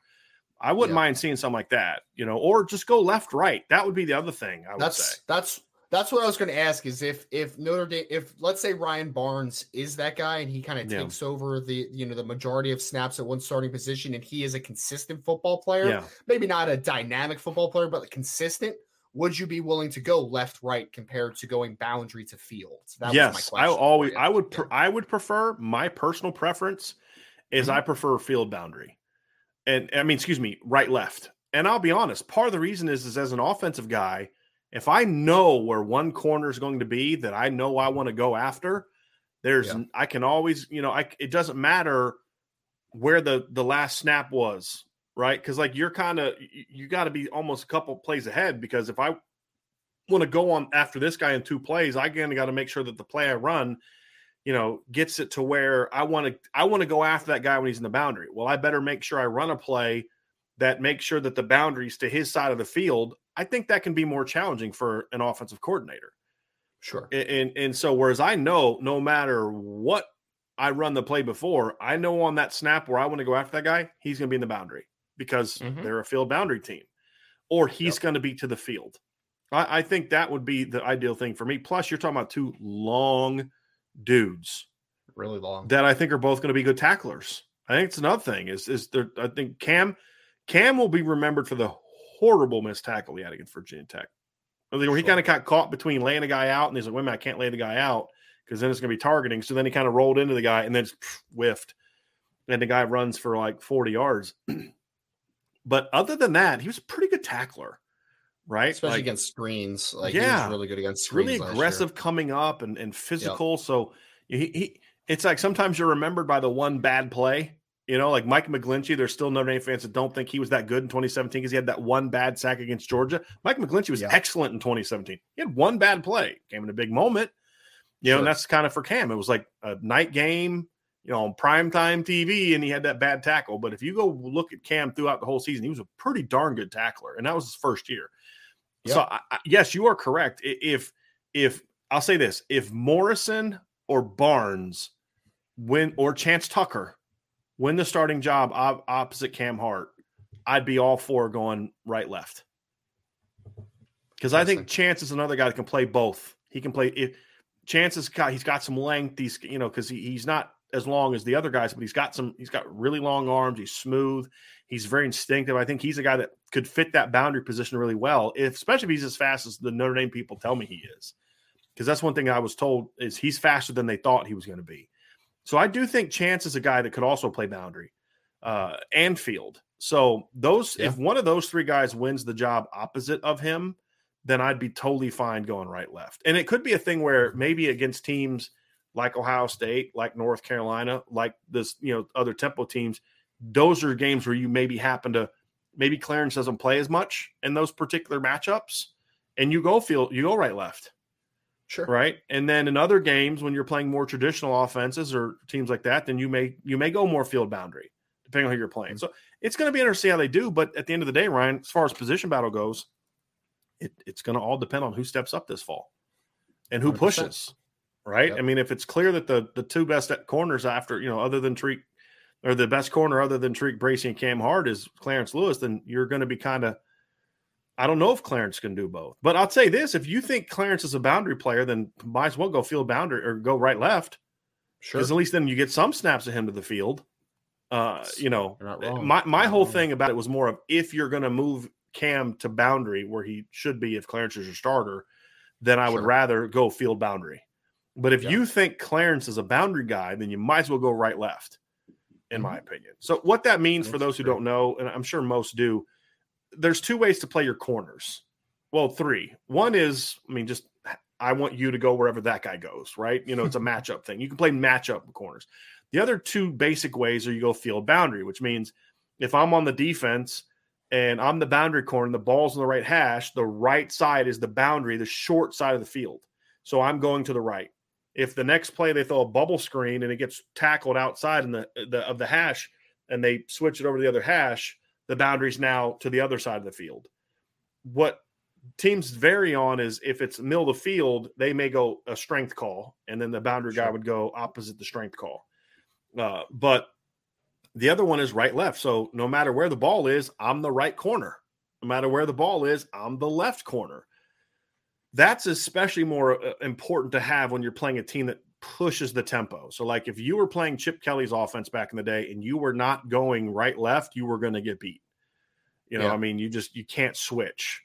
I wouldn't yep. mind seeing something like that, you know, or just go left, right. That would be the other thing I would that's, say. That's that's what I was going to ask is if if Notre Dame, if let's say Ryan Barnes is that guy and he kind of yeah. takes over the, you know, the majority of snaps at one starting position, and he is a consistent football player, yeah. maybe not a dynamic football player, but consistent. Would you be willing to go left, right compared to going boundary to field? That yes, was my question. I always, I would, yeah. I would prefer. My personal preference is mm-hmm. I prefer field boundary, and I mean, excuse me, right, left. And I'll be honest, part of the reason is, is as an offensive guy, if I know where one corner is going to be that I know I want to go after, there's, yeah. I can always, you know, I it doesn't matter where the the last snap was. Right. Cause like you're kind of, you got to be almost a couple plays ahead, because if I want to go on after this guy in two plays, I kind of got to make sure that the play I run, you know, gets it to where I want to, I want to go after that guy when he's in the boundary. Well, I better make sure I run a play that makes sure that the boundary's to his side of the field. I think that can be more challenging for an offensive coordinator. Sure. And, and, and so, whereas I know no matter what I run the play before, I know on that snap where I want to go after that guy, he's going to be in the boundary, because mm-hmm. they're a field boundary team, or he's yep. going to be to the field. I, I think that would be the ideal thing for me. Plus, you're talking about two long dudes, really long, that I think are both going to be good tacklers. I think it's another thing is is there. I think Cam Cam will be remembered for the horrible missed tackle he had against Virginia Tech. I think where he sure. kind of got caught between laying a guy out, and he's like, "Wait a minute, I can't lay the guy out because then it's going to be targeting." So then he kind of rolled into the guy and then just pff, whiffed, and the guy runs for like forty yards. But other than that, he was a pretty good tackler, right? Especially like, against screens. Like yeah, he was really good against screens. Really aggressive coming up and, and physical. Yep. So he, he, it's like sometimes you're remembered by the one bad play. You know, like Mike McGlinchey, there's still Notre Dame fans that don't think he was that good in twenty seventeen because he had that one bad sack against Georgia. Mike McGlinchey was yeah. excellent in twenty seventeen. He had one bad play. Came in a big moment. You sure. know, and that's kind of for Cam. It was like a night game, you know, on primetime T V, and he had that bad tackle. But if you go look at Cam throughout the whole season, he was a pretty darn good tackler, and that was his first year. Yep. So, I, I, yes, you are correct. If, if I'll say this, if Morrison or Barnes win, or Chance Tucker win the starting job opposite Cam Hart, I'd be all for going right left, because I think Chance is another guy that can play both. He can play if Chance is got he's got some length. He's you know because he, he's not as long as the other guys, but he's got some, he's got really long arms. He's smooth. He's very instinctive. I think he's a guy that could fit that boundary position really well, if, especially if he's as fast as the Notre Dame people tell me he is. Because that's one thing I was told, is he's faster than they thought he was going to be. So I do think Chance is a guy that could also play boundary uh, and field. So those, yeah. if one of those three guys wins the job opposite of him, then I'd be totally fine going right, left. And it could be a thing where maybe against teams like Ohio State, like North Carolina, like this, you know, other tempo teams, those are games where you maybe happen to, maybe Clarence doesn't play as much in those particular matchups, and you go field, you go right, left. Sure. Right. And then in other games, when you're playing more traditional offenses or teams like that, then you may, you may go more field boundary, depending on who you're playing. Mm-hmm. So it's going to be interesting how they do. But at the end of the day, Ryan, as far as position battle goes, it, it's going to all depend on who steps up this fall and who one hundred percent pushes. Right. Yep. I mean, if it's clear that the the two best corners after, you know, other than Tariq, or the best corner other than Tariq Bracey and Cam Hart is Clarence Lewis, then you're going to be kind of, I don't know if Clarence can do both, but I'll say this. If you think Clarence is a boundary player, then might as well go field boundary or go right, left. Sure. Because at least then you get some snaps of him to the field. Uh, you know, my, my whole thing about it was more of, if you're going to move Cam to boundary where he should be, if Clarence is your starter, then I sure. would rather go field boundary. But if yeah. you think Clarence is a boundary guy, then you might as well go right, left, in mm-hmm. my opinion. So what that means That's for those true. who don't know, and I'm sure most do, there's two ways to play your corners. Well, three. One is, I mean, just, I want you to go wherever that guy goes, right? You know, it's a matchup thing. You can play matchup corners. The other two basic ways are you go field boundary, which means if I'm on the defense and I'm the boundary corner, the ball's in the right hash, the right side is the boundary, the short side of the field. So I'm going to the right. If the next play they throw a bubble screen and it gets tackled outside in the, the of the hash and they switch it over to the other hash, the boundary's now to the other side of the field. What teams vary on is if it's middle of the field, they may go a strength call, and then the boundary sure. guy would go opposite the strength call. Uh, but the other one is right, left. So no matter where the ball is, I'm the right corner. No matter where the ball is, I'm the left corner. That's especially more uh, important to have when you're playing a team that pushes the tempo. So like if you were playing Chip Kelly's offense back in the day and you were not going right, left, you were going to get beat. You know, yeah. I mean, you just, you can't switch.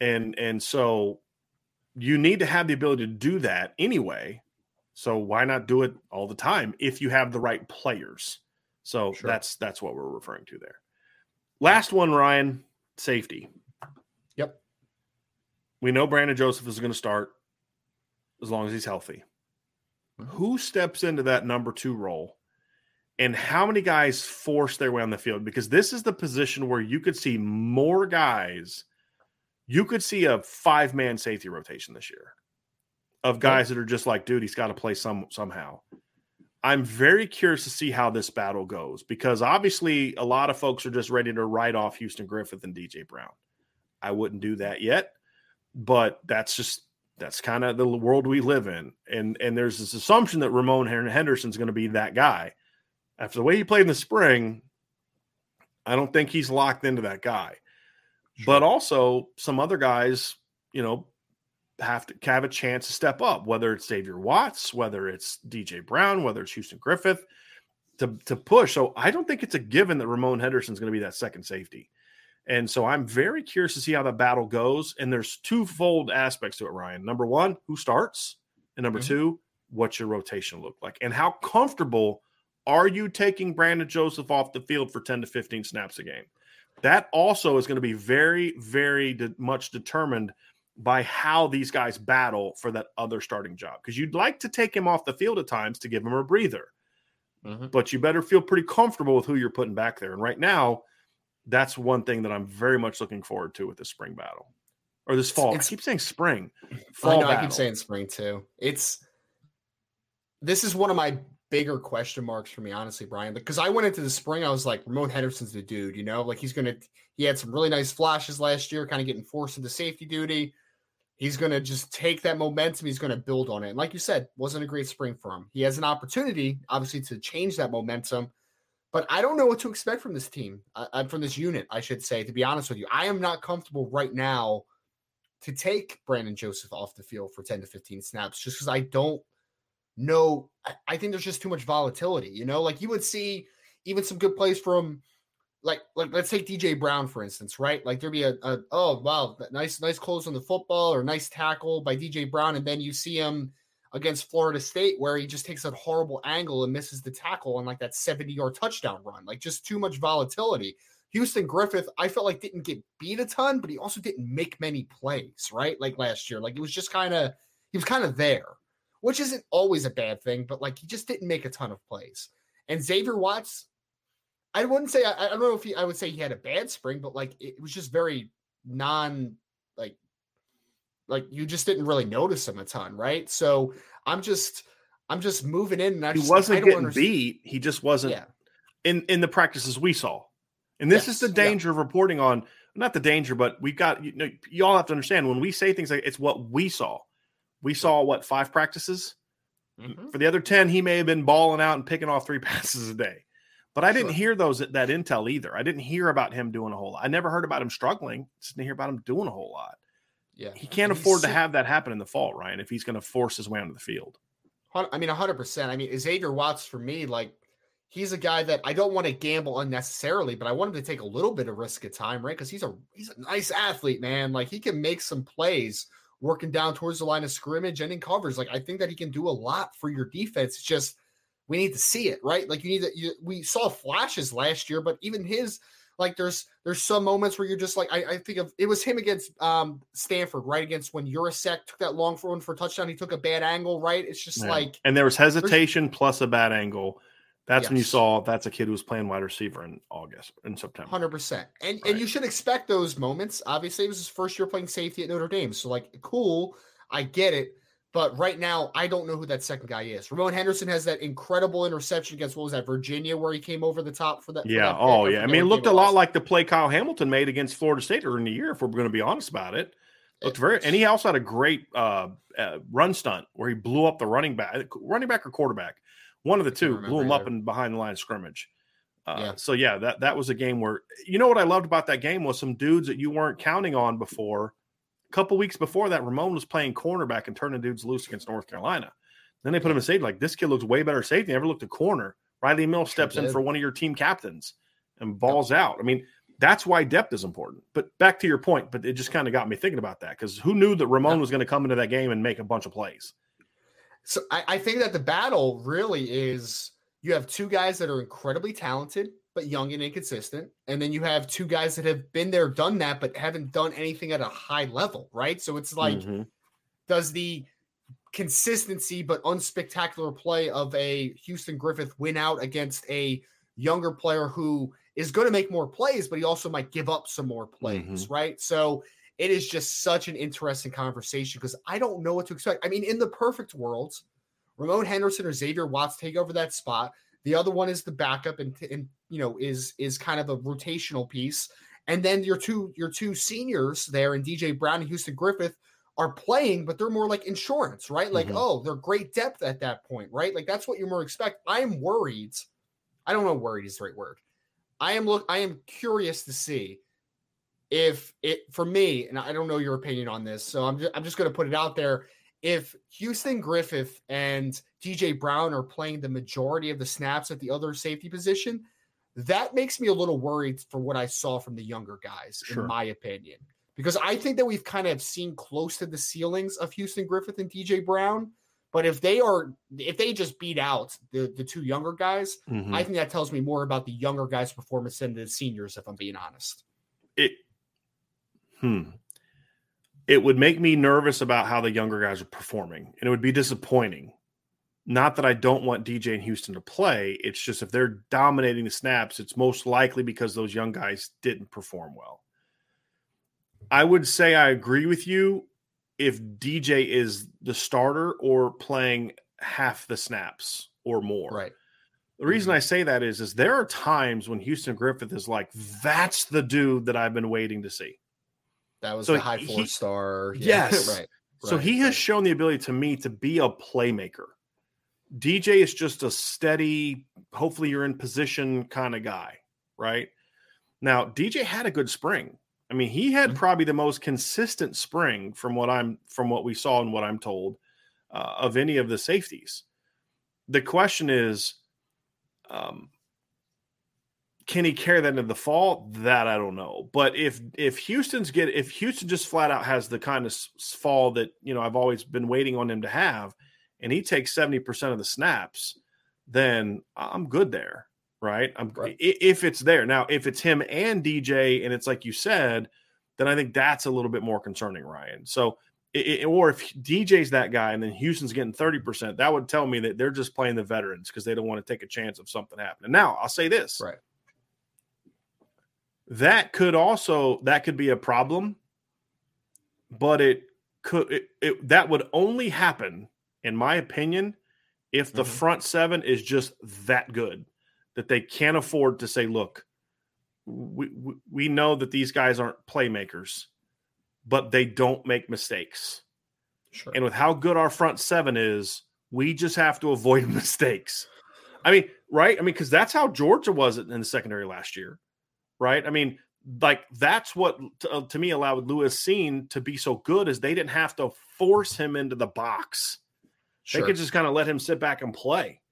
And, and so you need to have the ability to do that anyway. So why not do it all the time if you have the right players? So sure. that's, that's what we're referring to there. Last one, Ryan, safety. Yep. We know Brandon Joseph is going to start as long as he's healthy. Who steps into that number two role, and how many guys force their way on the field? Because this is the position where you could see more guys. You could see a five-man safety rotation this year of guys that are just like, dude, he's got to play some somehow. I'm very curious to see how this battle goes, because obviously a lot of folks are just ready to write off Houston Griffith and D J Brown. I wouldn't do that yet, but that's just, that's kind of the world we live in. And and there's this assumption that Ramon Henderson's going to be that guy. After the way he played in the spring, I don't think he's locked into that guy. Sure. But also some other guys, you know, have to have a chance to step up, whether it's Xavier Watts, whether it's D J Brown, whether it's Houston Griffith, to, to push. So I don't think it's a given that Ramon Henderson's going to be that second safety. And so I'm very curious to see how the battle goes. And there's twofold aspects to it, Ryan. Number one, who starts? And number mm-hmm. two, what's your rotation look like? And how comfortable are you taking Brandon Joseph off the field for ten to fifteen snaps a game? That also is going to be very, very de- much determined by how these guys battle for that other starting job. Because you'd like to take him off the field at times to give him a breather. Mm-hmm. But you better feel pretty comfortable with who you're putting back there. And right now, that's one thing that I'm very much looking forward to with this spring battle, or this fall. It's, I keep saying spring. Fall I know, I keep saying spring too. It's this is one of my bigger question marks for me, honestly, Brian, because I went into the spring, I was like, Ramon Henderson's the dude, you know, like he's going to, he had some really nice flashes last year, kind of getting forced into safety duty. He's going to just take that momentum. He's going to build on it. And like you said, wasn't a great spring for him. He has an opportunity, obviously, to change that momentum. But I don't know what to expect from this team, uh, from this unit, I should say, to be honest with you. I am not comfortable right now to take Brandon Joseph off the field for ten to fifteen snaps just because I don't no, I, I think there's just too much volatility, you know, like you would see even some good plays from like, like let's take D J Brown, for instance, right? Like there'd be a, a oh, wow, nice, nice close on the football or nice tackle by D J Brown. And then you see him against Florida State where he just takes a horrible angle and misses the tackle on like that seventy yard touchdown run, like just too much volatility. Houston Griffith, I felt like didn't get beat a ton, but he also didn't make many plays, right? Like last year, like it was just kind of, he was kind of there, which isn't always a bad thing, but like he just didn't make a ton of plays. And Xavier Watts, I wouldn't say, I, I don't know if he, I would say he had a bad spring, but like it was just very non, like, like you just didn't really notice him a ton, right? So I'm just, I'm just moving in. And I he just, wasn't I don't getting understand. beat. He just wasn't yeah. in, in the practices we saw. And this yes, is the danger yeah. of reporting on, not the danger, but we've got, you know, you all have to understand when we say things like it's what we saw. We saw, what, five practices? Mm-hmm. For the other ten, he may have been balling out and picking off three passes a day. But I sure. didn't hear those that intel either. I didn't hear about him doing a whole lot. I never heard about him struggling. Just didn't hear about him doing a whole lot. Yeah, He can't he's afford sick. to have that happen in the fall, Ryan, if he's going to force his way onto the field. I mean, one hundred percent. I mean, Xavier Watts, for me, like, he's a guy that I don't want to gamble unnecessarily, but I want him to take a little bit of risk at time, right? Because he's a he's a nice athlete, man. Like he can make some plays working down towards the line of scrimmage and in covers. Like I think that he can do a lot for your defense. It's just we need to see it, right? Like you need to. You, we saw flashes last year, but even his like there's there's some moments where you're just like I, I think of it was him against um, Stanford, right? Against when Urasek took that long throw for a touchdown, he took a bad angle, right? It's just yeah. like and there was hesitation plus a bad angle. That's yes. when you saw that's a kid who was playing wide receiver in August, in September. one hundred percent. And right. and you should expect those moments. Obviously, it was his first year playing safety at Notre Dame. So, like, cool, I get it. But right now, I don't know who that second guy is. Ramon Henderson has that incredible interception against, what was that, Virginia, where he came over the top for that. Yeah, for that oh, yeah. I mean, it looked a lot like the play Kyle Hamilton made against Florida State earlier in the year, if we're going to be honest about it. Looked very, and he also had a great uh, uh, run stunt where he blew up the running back, running back or quarterback. One of the two blew him either. up and behind the line of scrimmage. Uh, yeah. So, yeah, that, that was a game where – you know what I loved about that game was some dudes that you weren't counting on before. A couple weeks before that, Ramon was playing cornerback and turning dudes loose against North Carolina. Then they put him in safety. Like, this kid looks way better safety. He ever looked at corner. Riley Mills steps sure in for one of your team captains and balls yep. out. I mean, that's why depth is important. But back to your point, but it just kind of got me thinking about that because who knew that Ramon yep. was going to come into that game and make a bunch of plays? So I, I think that the battle really is you have two guys that are incredibly talented, but young and inconsistent. And then you have two guys that have been there, done that, but haven't done anything at a high level. Right. So it's like, mm-hmm. does the consistency, but unspectacular play of a Houston Griffith win out against a younger player who is going to make more plays, but he also might give up some more plays. Mm-hmm. Right. So it is just such an interesting conversation because I don't know what to expect. I mean, in the perfect world, Ramon Henderson or Xavier Watts take over that spot. The other one is the backup and, and you know, is is kind of a rotational piece. And then your two your two seniors there and D J Brown and Houston Griffith are playing, but they're more like insurance, right? Like, mm-hmm. oh, they're great depth at that point, right? Like, that's what you more expect. I'm worried. I don't know worried is the right word. I am look. I am curious to see. If it for me, and I don't know your opinion on this, so I'm just, I'm just going to put it out there. If Houston Griffith and D J Brown are playing the majority of the snaps at the other safety position, that makes me a little worried for what I saw from the younger guys, sure. in my opinion, because I think that we've kind of seen close to the ceilings of Houston Griffith and D J Brown. But if they are, if they just beat out the, the two younger guys, mm-hmm. I think that tells me more about the younger guys' performance than the seniors, if I'm being honest. It. Hmm. It would make me nervous about how the younger guys are performing, and it would be disappointing. Not that I don't want D J and Houston to play. It's just if they're dominating the snaps, it's most likely because those young guys didn't perform well. I would say I agree with you if D J is the starter or playing half the snaps or more. Right. The reason I say that is, is there are times when Houston Griffith is like, that's the dude that I've been waiting to see. That was so the high four he, star. Yeah. Yes. right, right. So he has shown the ability to me to be a playmaker. D J is just a steady, hopefully you're in position kind of guy, right? Now, D J had a good spring. I mean, he had mm-hmm. probably the most consistent spring from what I'm, from what we saw and what I'm told uh, of any of the safeties. the question is, um, can he carry that into the fall? That I don't know. But if if Houston's get if Houston just flat out has the kind of fall that, you know, I've always been waiting on him to have, and he takes seventy percent of the snaps, then I'm good there, right? I'm right. If it's there. Now, if it's him and D J, and it's like you said, then I think that's a little bit more concerning, Ryan. So, it, or if D J's that guy and then Houston's getting thirty percent, that would tell me that they're just playing the veterans because they don't want to take a chance of something happening. Now, I'll say this. Right. That could also that could be a problem, but it could it, it that would only happen, in my opinion, if the mm-hmm. front seven is just that good that they can't afford to say, "Look, we, we we know that these guys aren't playmakers, but they don't make mistakes." Sure. And with how good our front seven is, we just have to avoid mistakes. I mean, right? I mean, because that's how Georgia was in the secondary last year. Right. I mean, like that's what to, to me allowed Lewis Seen to be so good is they didn't have to force him into the box. Sure. They could just kind of let him sit back and play.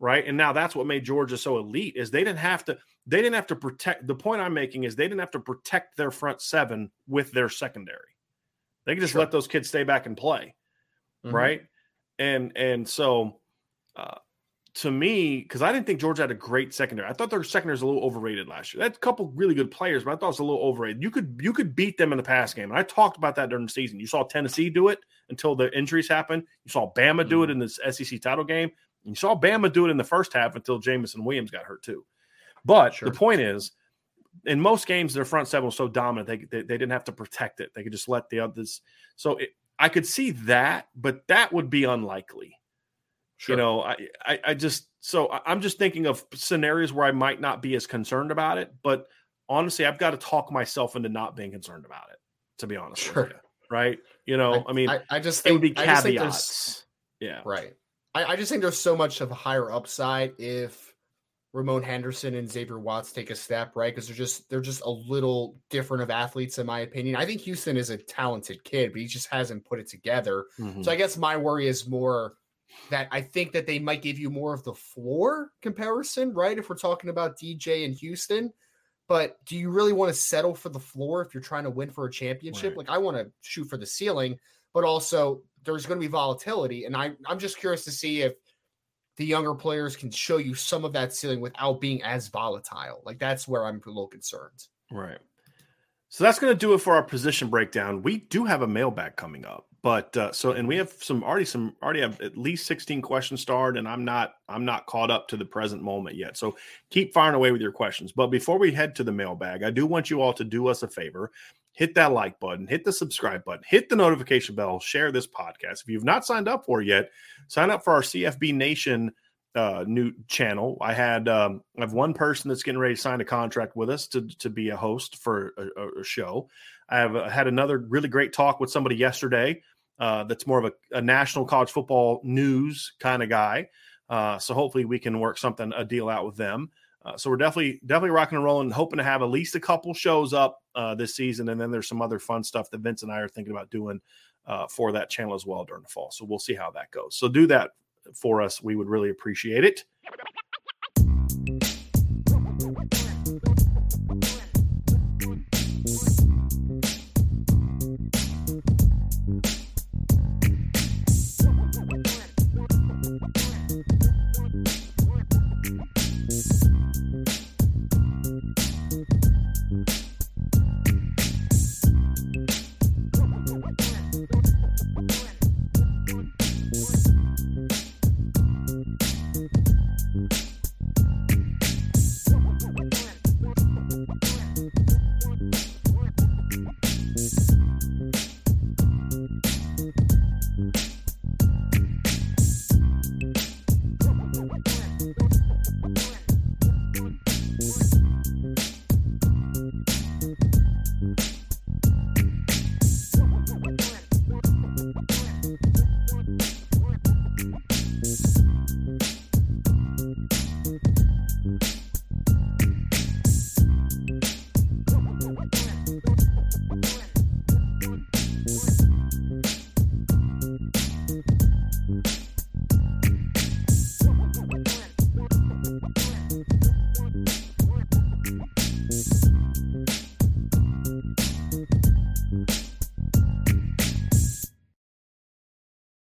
Right. And now that's what made Georgia so elite is they didn't have to they didn't have to protect. The point I'm making is they didn't have to protect their front seven with their secondary. They could just sure. let those kids stay back and play. Mm-hmm. Right. And and so uh to me, because I didn't think Georgia had a great secondary. I thought their secondary was a little overrated last year. They had a couple really good players, but I thought it was a little overrated. You could you could beat them in the pass game. And I talked about that during the season. You saw Tennessee do it until the injuries happened. You saw Bama do it in the S E C title game. And you saw Bama do it in the first half until Jamison Williams got hurt too. But sure. the point is, in most games, their front seven was so dominant, they, they, they didn't have to protect it. They could just let the others. So it, I could see that, but that would be unlikely. Sure. You know, I, I, I just so I'm just thinking of scenarios where I might not be as concerned about it. But honestly, I've got to talk myself into not being concerned about it, to be honest sure. with you. Right. You know, I, I mean, I, I just think it would be caveats. Yeah. Right. I, I just think there's so much of a higher upside if Ramon Henderson and Xavier Watts take a step. Right. Because they're just they're just a little different of athletes, in my opinion. I think Houston is a talented kid, but he just hasn't put it together. Mm-hmm. So I guess my worry is more that I think that they might give you more of the floor comparison, right? If we're talking about D J and Houston, but do you really want to settle for the floor if you're trying to win for a championship? Right. Like I want to shoot for the ceiling, but also there's going to be volatility. And I, I'm just curious to see if the younger players can show you some of that ceiling without being as volatile. Like that's where I'm a little concerned. Right. So that's going to do it for our position breakdown. We do have a mailbag coming up. But uh, so, and we have some already, some already have at least sixteen questions starred, and I'm not, I'm not caught up to the present moment yet. So keep firing away with your questions. But before we head to the mailbag, I do want you all to do us a favor, hit that like button, hit the subscribe button, hit the notification bell, share this podcast. If you've not signed up for it yet, sign up for our C F B Nation uh, new channel. I had, um, I have one person that's getting ready to sign a contract with us to, to be a host for a, a show. I have uh, had another really great talk with somebody yesterday. Uh, that's more of a, a national college football news kind of guy. Uh, so hopefully we can work something, a deal out with them. Uh, so we're definitely, definitely rocking and rolling, hoping to have at least a couple shows up uh, this season. And then there's some other fun stuff that Vince and I are thinking about doing uh, for that channel as well during the fall. So we'll see how that goes. So do that for us. We would really appreciate it.